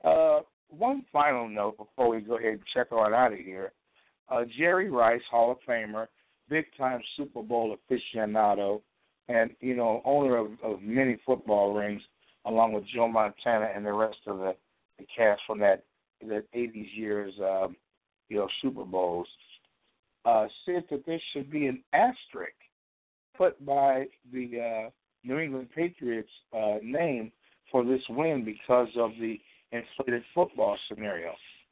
Uh, one final note before we go ahead and check on out of here. Uh, Jerry Rice, Hall of Famer, big-time Super Bowl aficionado, and, you know, owner of, of many football rings, along with Joe Montana and the rest of the, the cast from that, that eighties years, um, you know, Super Bowls, uh, said that there should be an asterisk put by the uh, New England Patriots uh, name for this win because of the inflated football scenario.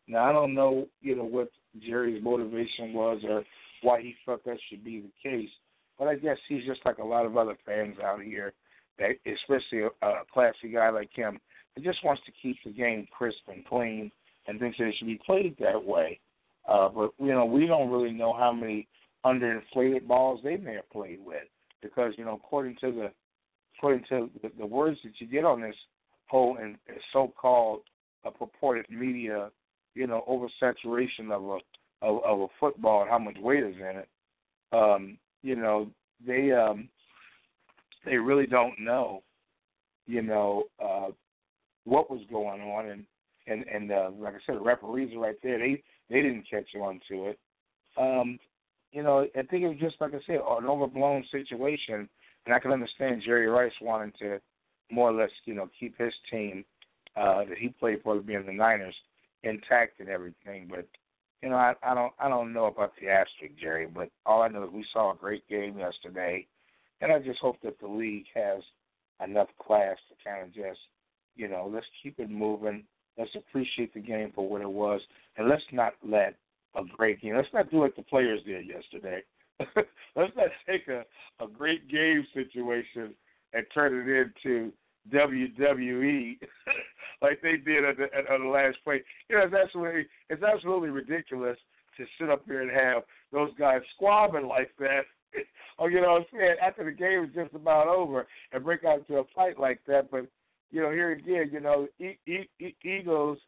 Now, I don't know, you know, what Jerry's motivation was or why he felt that should be the case, but I guess he's just like a lot of other fans out here, that especially a, a classy guy like him, that just wants to keep the game crisp and clean and thinks that it should be played that way. Uh, but, you know, we don't really know how many underinflated balls they may have played with because, you know, according to the according to the, the words that you get on this whole and so-called uh, purported media, you know, oversaturation of a of, of a football and how much weight is in it, um, you know, they um, they really don't know, you know, uh, what was going on. And, and, and uh, like I said, the referees are right there. They they didn't catch on to it. Um, you know, I think it was just, like I said, an overblown situation. And I can understand Jerry Rice wanting to more or less, you know, keep his team uh, that he played for, being the Niners, intact and everything. But you know, I, I don't I don't know about the asterisk, Jerry. But all I know is we saw a great game yesterday, and I just hope that the league has enough class to kind of just, you know, let's keep it moving. Let's appreciate the game for what it was, and let's not let a great game. Let's not do like the players did yesterday. Let's not take a, a great game situation and turn it into W W E like they did at the, at, at the last play. You know, it's absolutely, it's absolutely ridiculous to sit up here and have those guys squabbling like that. Or, you know what I'm saying, after the game is just about over and break out into a fight like that. But, you know, here again, you know, e- e- e- egos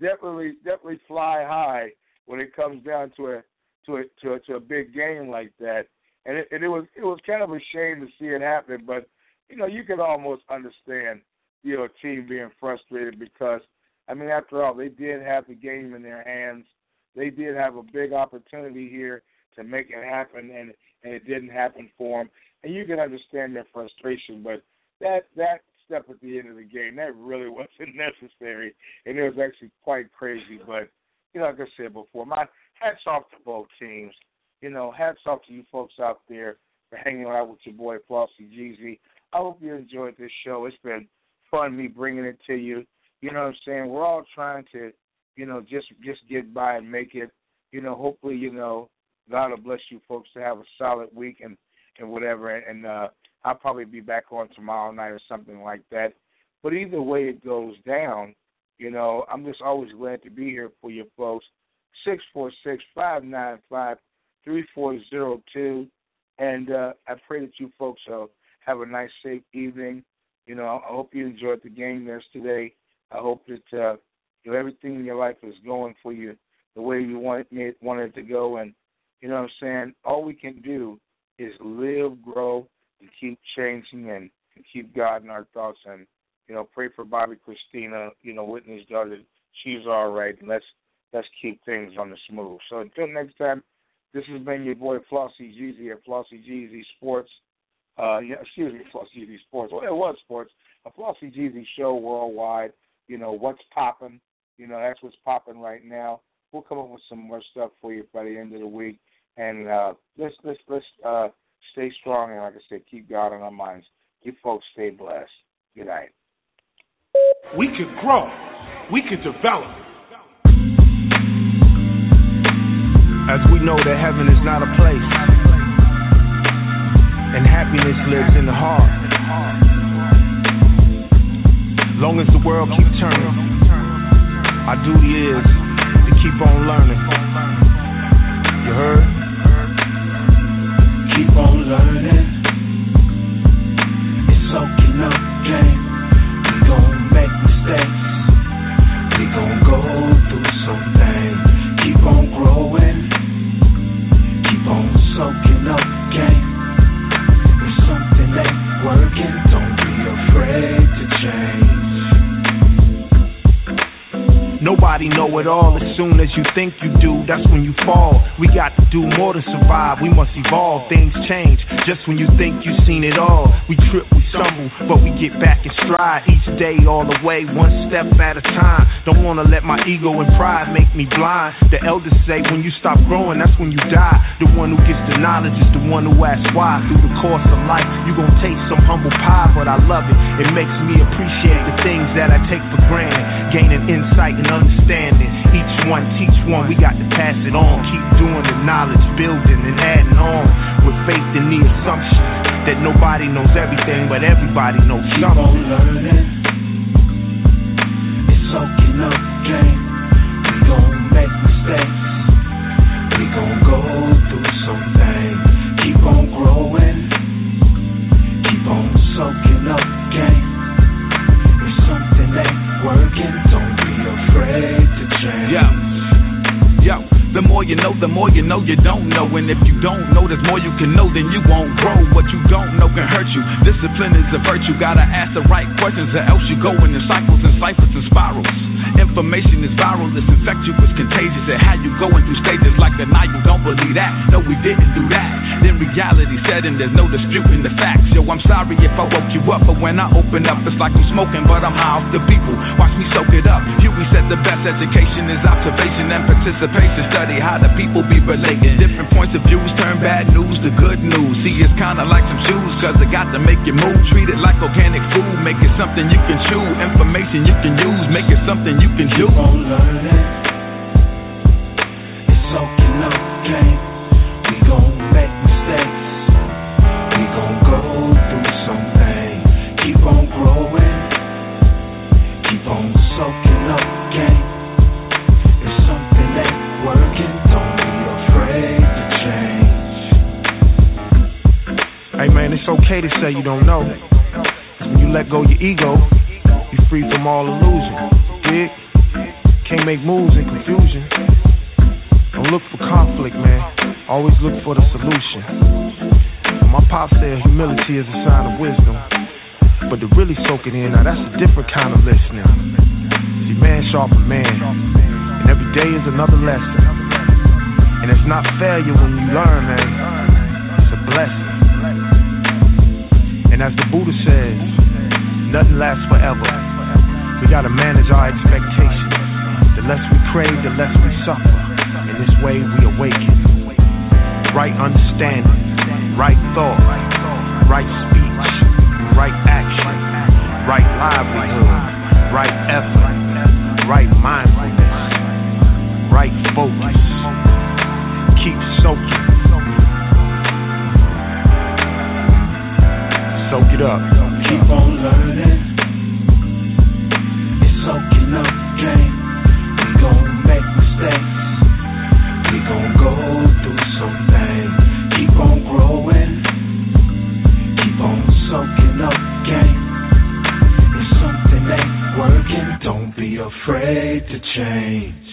definitely definitely fly high when it comes down to a to a, to a, to a big game like that. And it, and it was it was kind of a shame to see it happen. But, you know, you can almost understand, you know, a team being frustrated because, I mean, after all, they did have the game in their hands. They did have a big opportunity here to make it happen, and, and it didn't happen for them. And you can understand their frustration, but that that step at the end of the game, that really wasn't necessary, and it was actually quite crazy. But, you know, like I said before, my hats off to both teams. You know, hats off to you folks out there for hanging out with your boy, Flossy Gz. I hope you enjoyed this show. It's been fun me bringing it to you. You know what I'm saying? We're all trying to, you know, just, just get by and make it. You know, hopefully, you know, God will bless you folks to have a solid week and, and whatever. And uh, I'll probably be back on tomorrow night or something like that. But either way it goes down, you know, I'm just always glad to be here for you folks. six four six, five nine five, three four zero two. And uh, I pray that you folks are, have a nice, safe evening. You know, I hope you enjoyed the game yesterday. I hope that uh, you know, everything in your life is going for you the way you want it, want it to go. And you know what I'm saying? All we can do is live, grow, and keep changing and, and keep God in our thoughts. And, you know, pray for Bobbi Kristina, you know, Whitney's daughter. She's all right. And let's, let's keep things on the smooth. So until next time, this has been your boy Flossy Gz at Flossy Gz Sports. Uh, yeah, excuse me, Flossy Gz Sports. Well, it was sports. A Flossy Gz show worldwide. You know, what's popping. You know, that's what's popping right now. We'll come up with some more stuff for you by the end of the week. And uh, let's let's let's uh, stay strong, and like I said, keep God in our minds. You folks stay blessed. Good night. We can grow. We can develop. As we know that heaven is not a place, and happiness lives in the heart. Long as the world keeps turning, our duty is to keep on learning. You heard? Keep on learning. It's soaking up game. We gon' make mistakes. We gon' go through some things. Keep on growing. Keep on soaking up game. If something ain't working, don't be afraid to change. Nobody know it all. As soon as you think you do, that's when you fall. We got to do more to survive. We must evolve. Things change. Just when you think you've seen it all, we trip, we stumble, but we get back and stride. Each day, all the way, one step at a time. Don't wanna let my ego and pride make me blind. The elders say when you stop growing, that's when you die. The one who gets the knowledge is the one who asks why. Through the course of life, you gon' taste some humble pie, but I love it. It makes me appreciate the things that I take for granted, gaining insight and understanding. Each one teach one. We got to pass it on. Keep doing the knowledge, building and adding on with faith in the assumption that nobody knows everything, but everybody knows something. Keep on learning. It's soaking up game. We gon' make mistakes. We gon' go through some things. Keep on growing. Keep on soaking up game. If something ain't working, don't be afraid to change. Yo, yo. The more you know, the more you know you don't know. And if you don't know, there's more you can know, then you won't grow. What you don't know can hurt you. Discipline is a virtue. Gotta ask the right questions or else you go in the cycles and cyphers and spirals. Misinformation is viral, it's infectious, contagious. And how you going through stages like the night, you don't believe that. No, we didn't do that. Then reality set in, there's no disputing the facts. Yo, I'm sorry if I woke you up, but when I open up, it's like I'm smoking, but I'm high off the people. Watch me soak it up. Huey said the best education is observation and participation. Study how the people be relating. Different points of views turn bad news to good news. See, it's kinda like some shoes, cause it got to make you move. Treat it like organic food, make it something you can chew. Information you can use, make it something you can do. Keep on learning. It's soaking up, gang. We gon' make mistakes. We gon' go through something. Keep on growing. Keep on soaking up, gang. It's something that working. Don't be afraid to change. Hey man, it's okay to say you don't know. When you let go of your ego, you're free from all illusion. Dig? Can't make moves in confusion. Don't look for conflict, man. Always look for the solution. My pop said humility is a sign of wisdom. But to really soak it in, now that's a different kind of listening. See, man sharpen man. And every day is another lesson. And it's not failure when you learn, man. It's a blessing. And as the Buddha says, nothing lasts forever. We gotta manage our expectations. The less we crave, the less we suffer. In this way we awaken. Right understanding, right thought, right speech, right action, right livelihood, right effort, right mindfulness, right focus. Keep soaking. Soak it up. Keep on learning. Soaking up, gang. We gon' make mistakes. We gon' go through something. Keep on growing. Keep on soaking up, gang. If something ain't working, don't be afraid to change.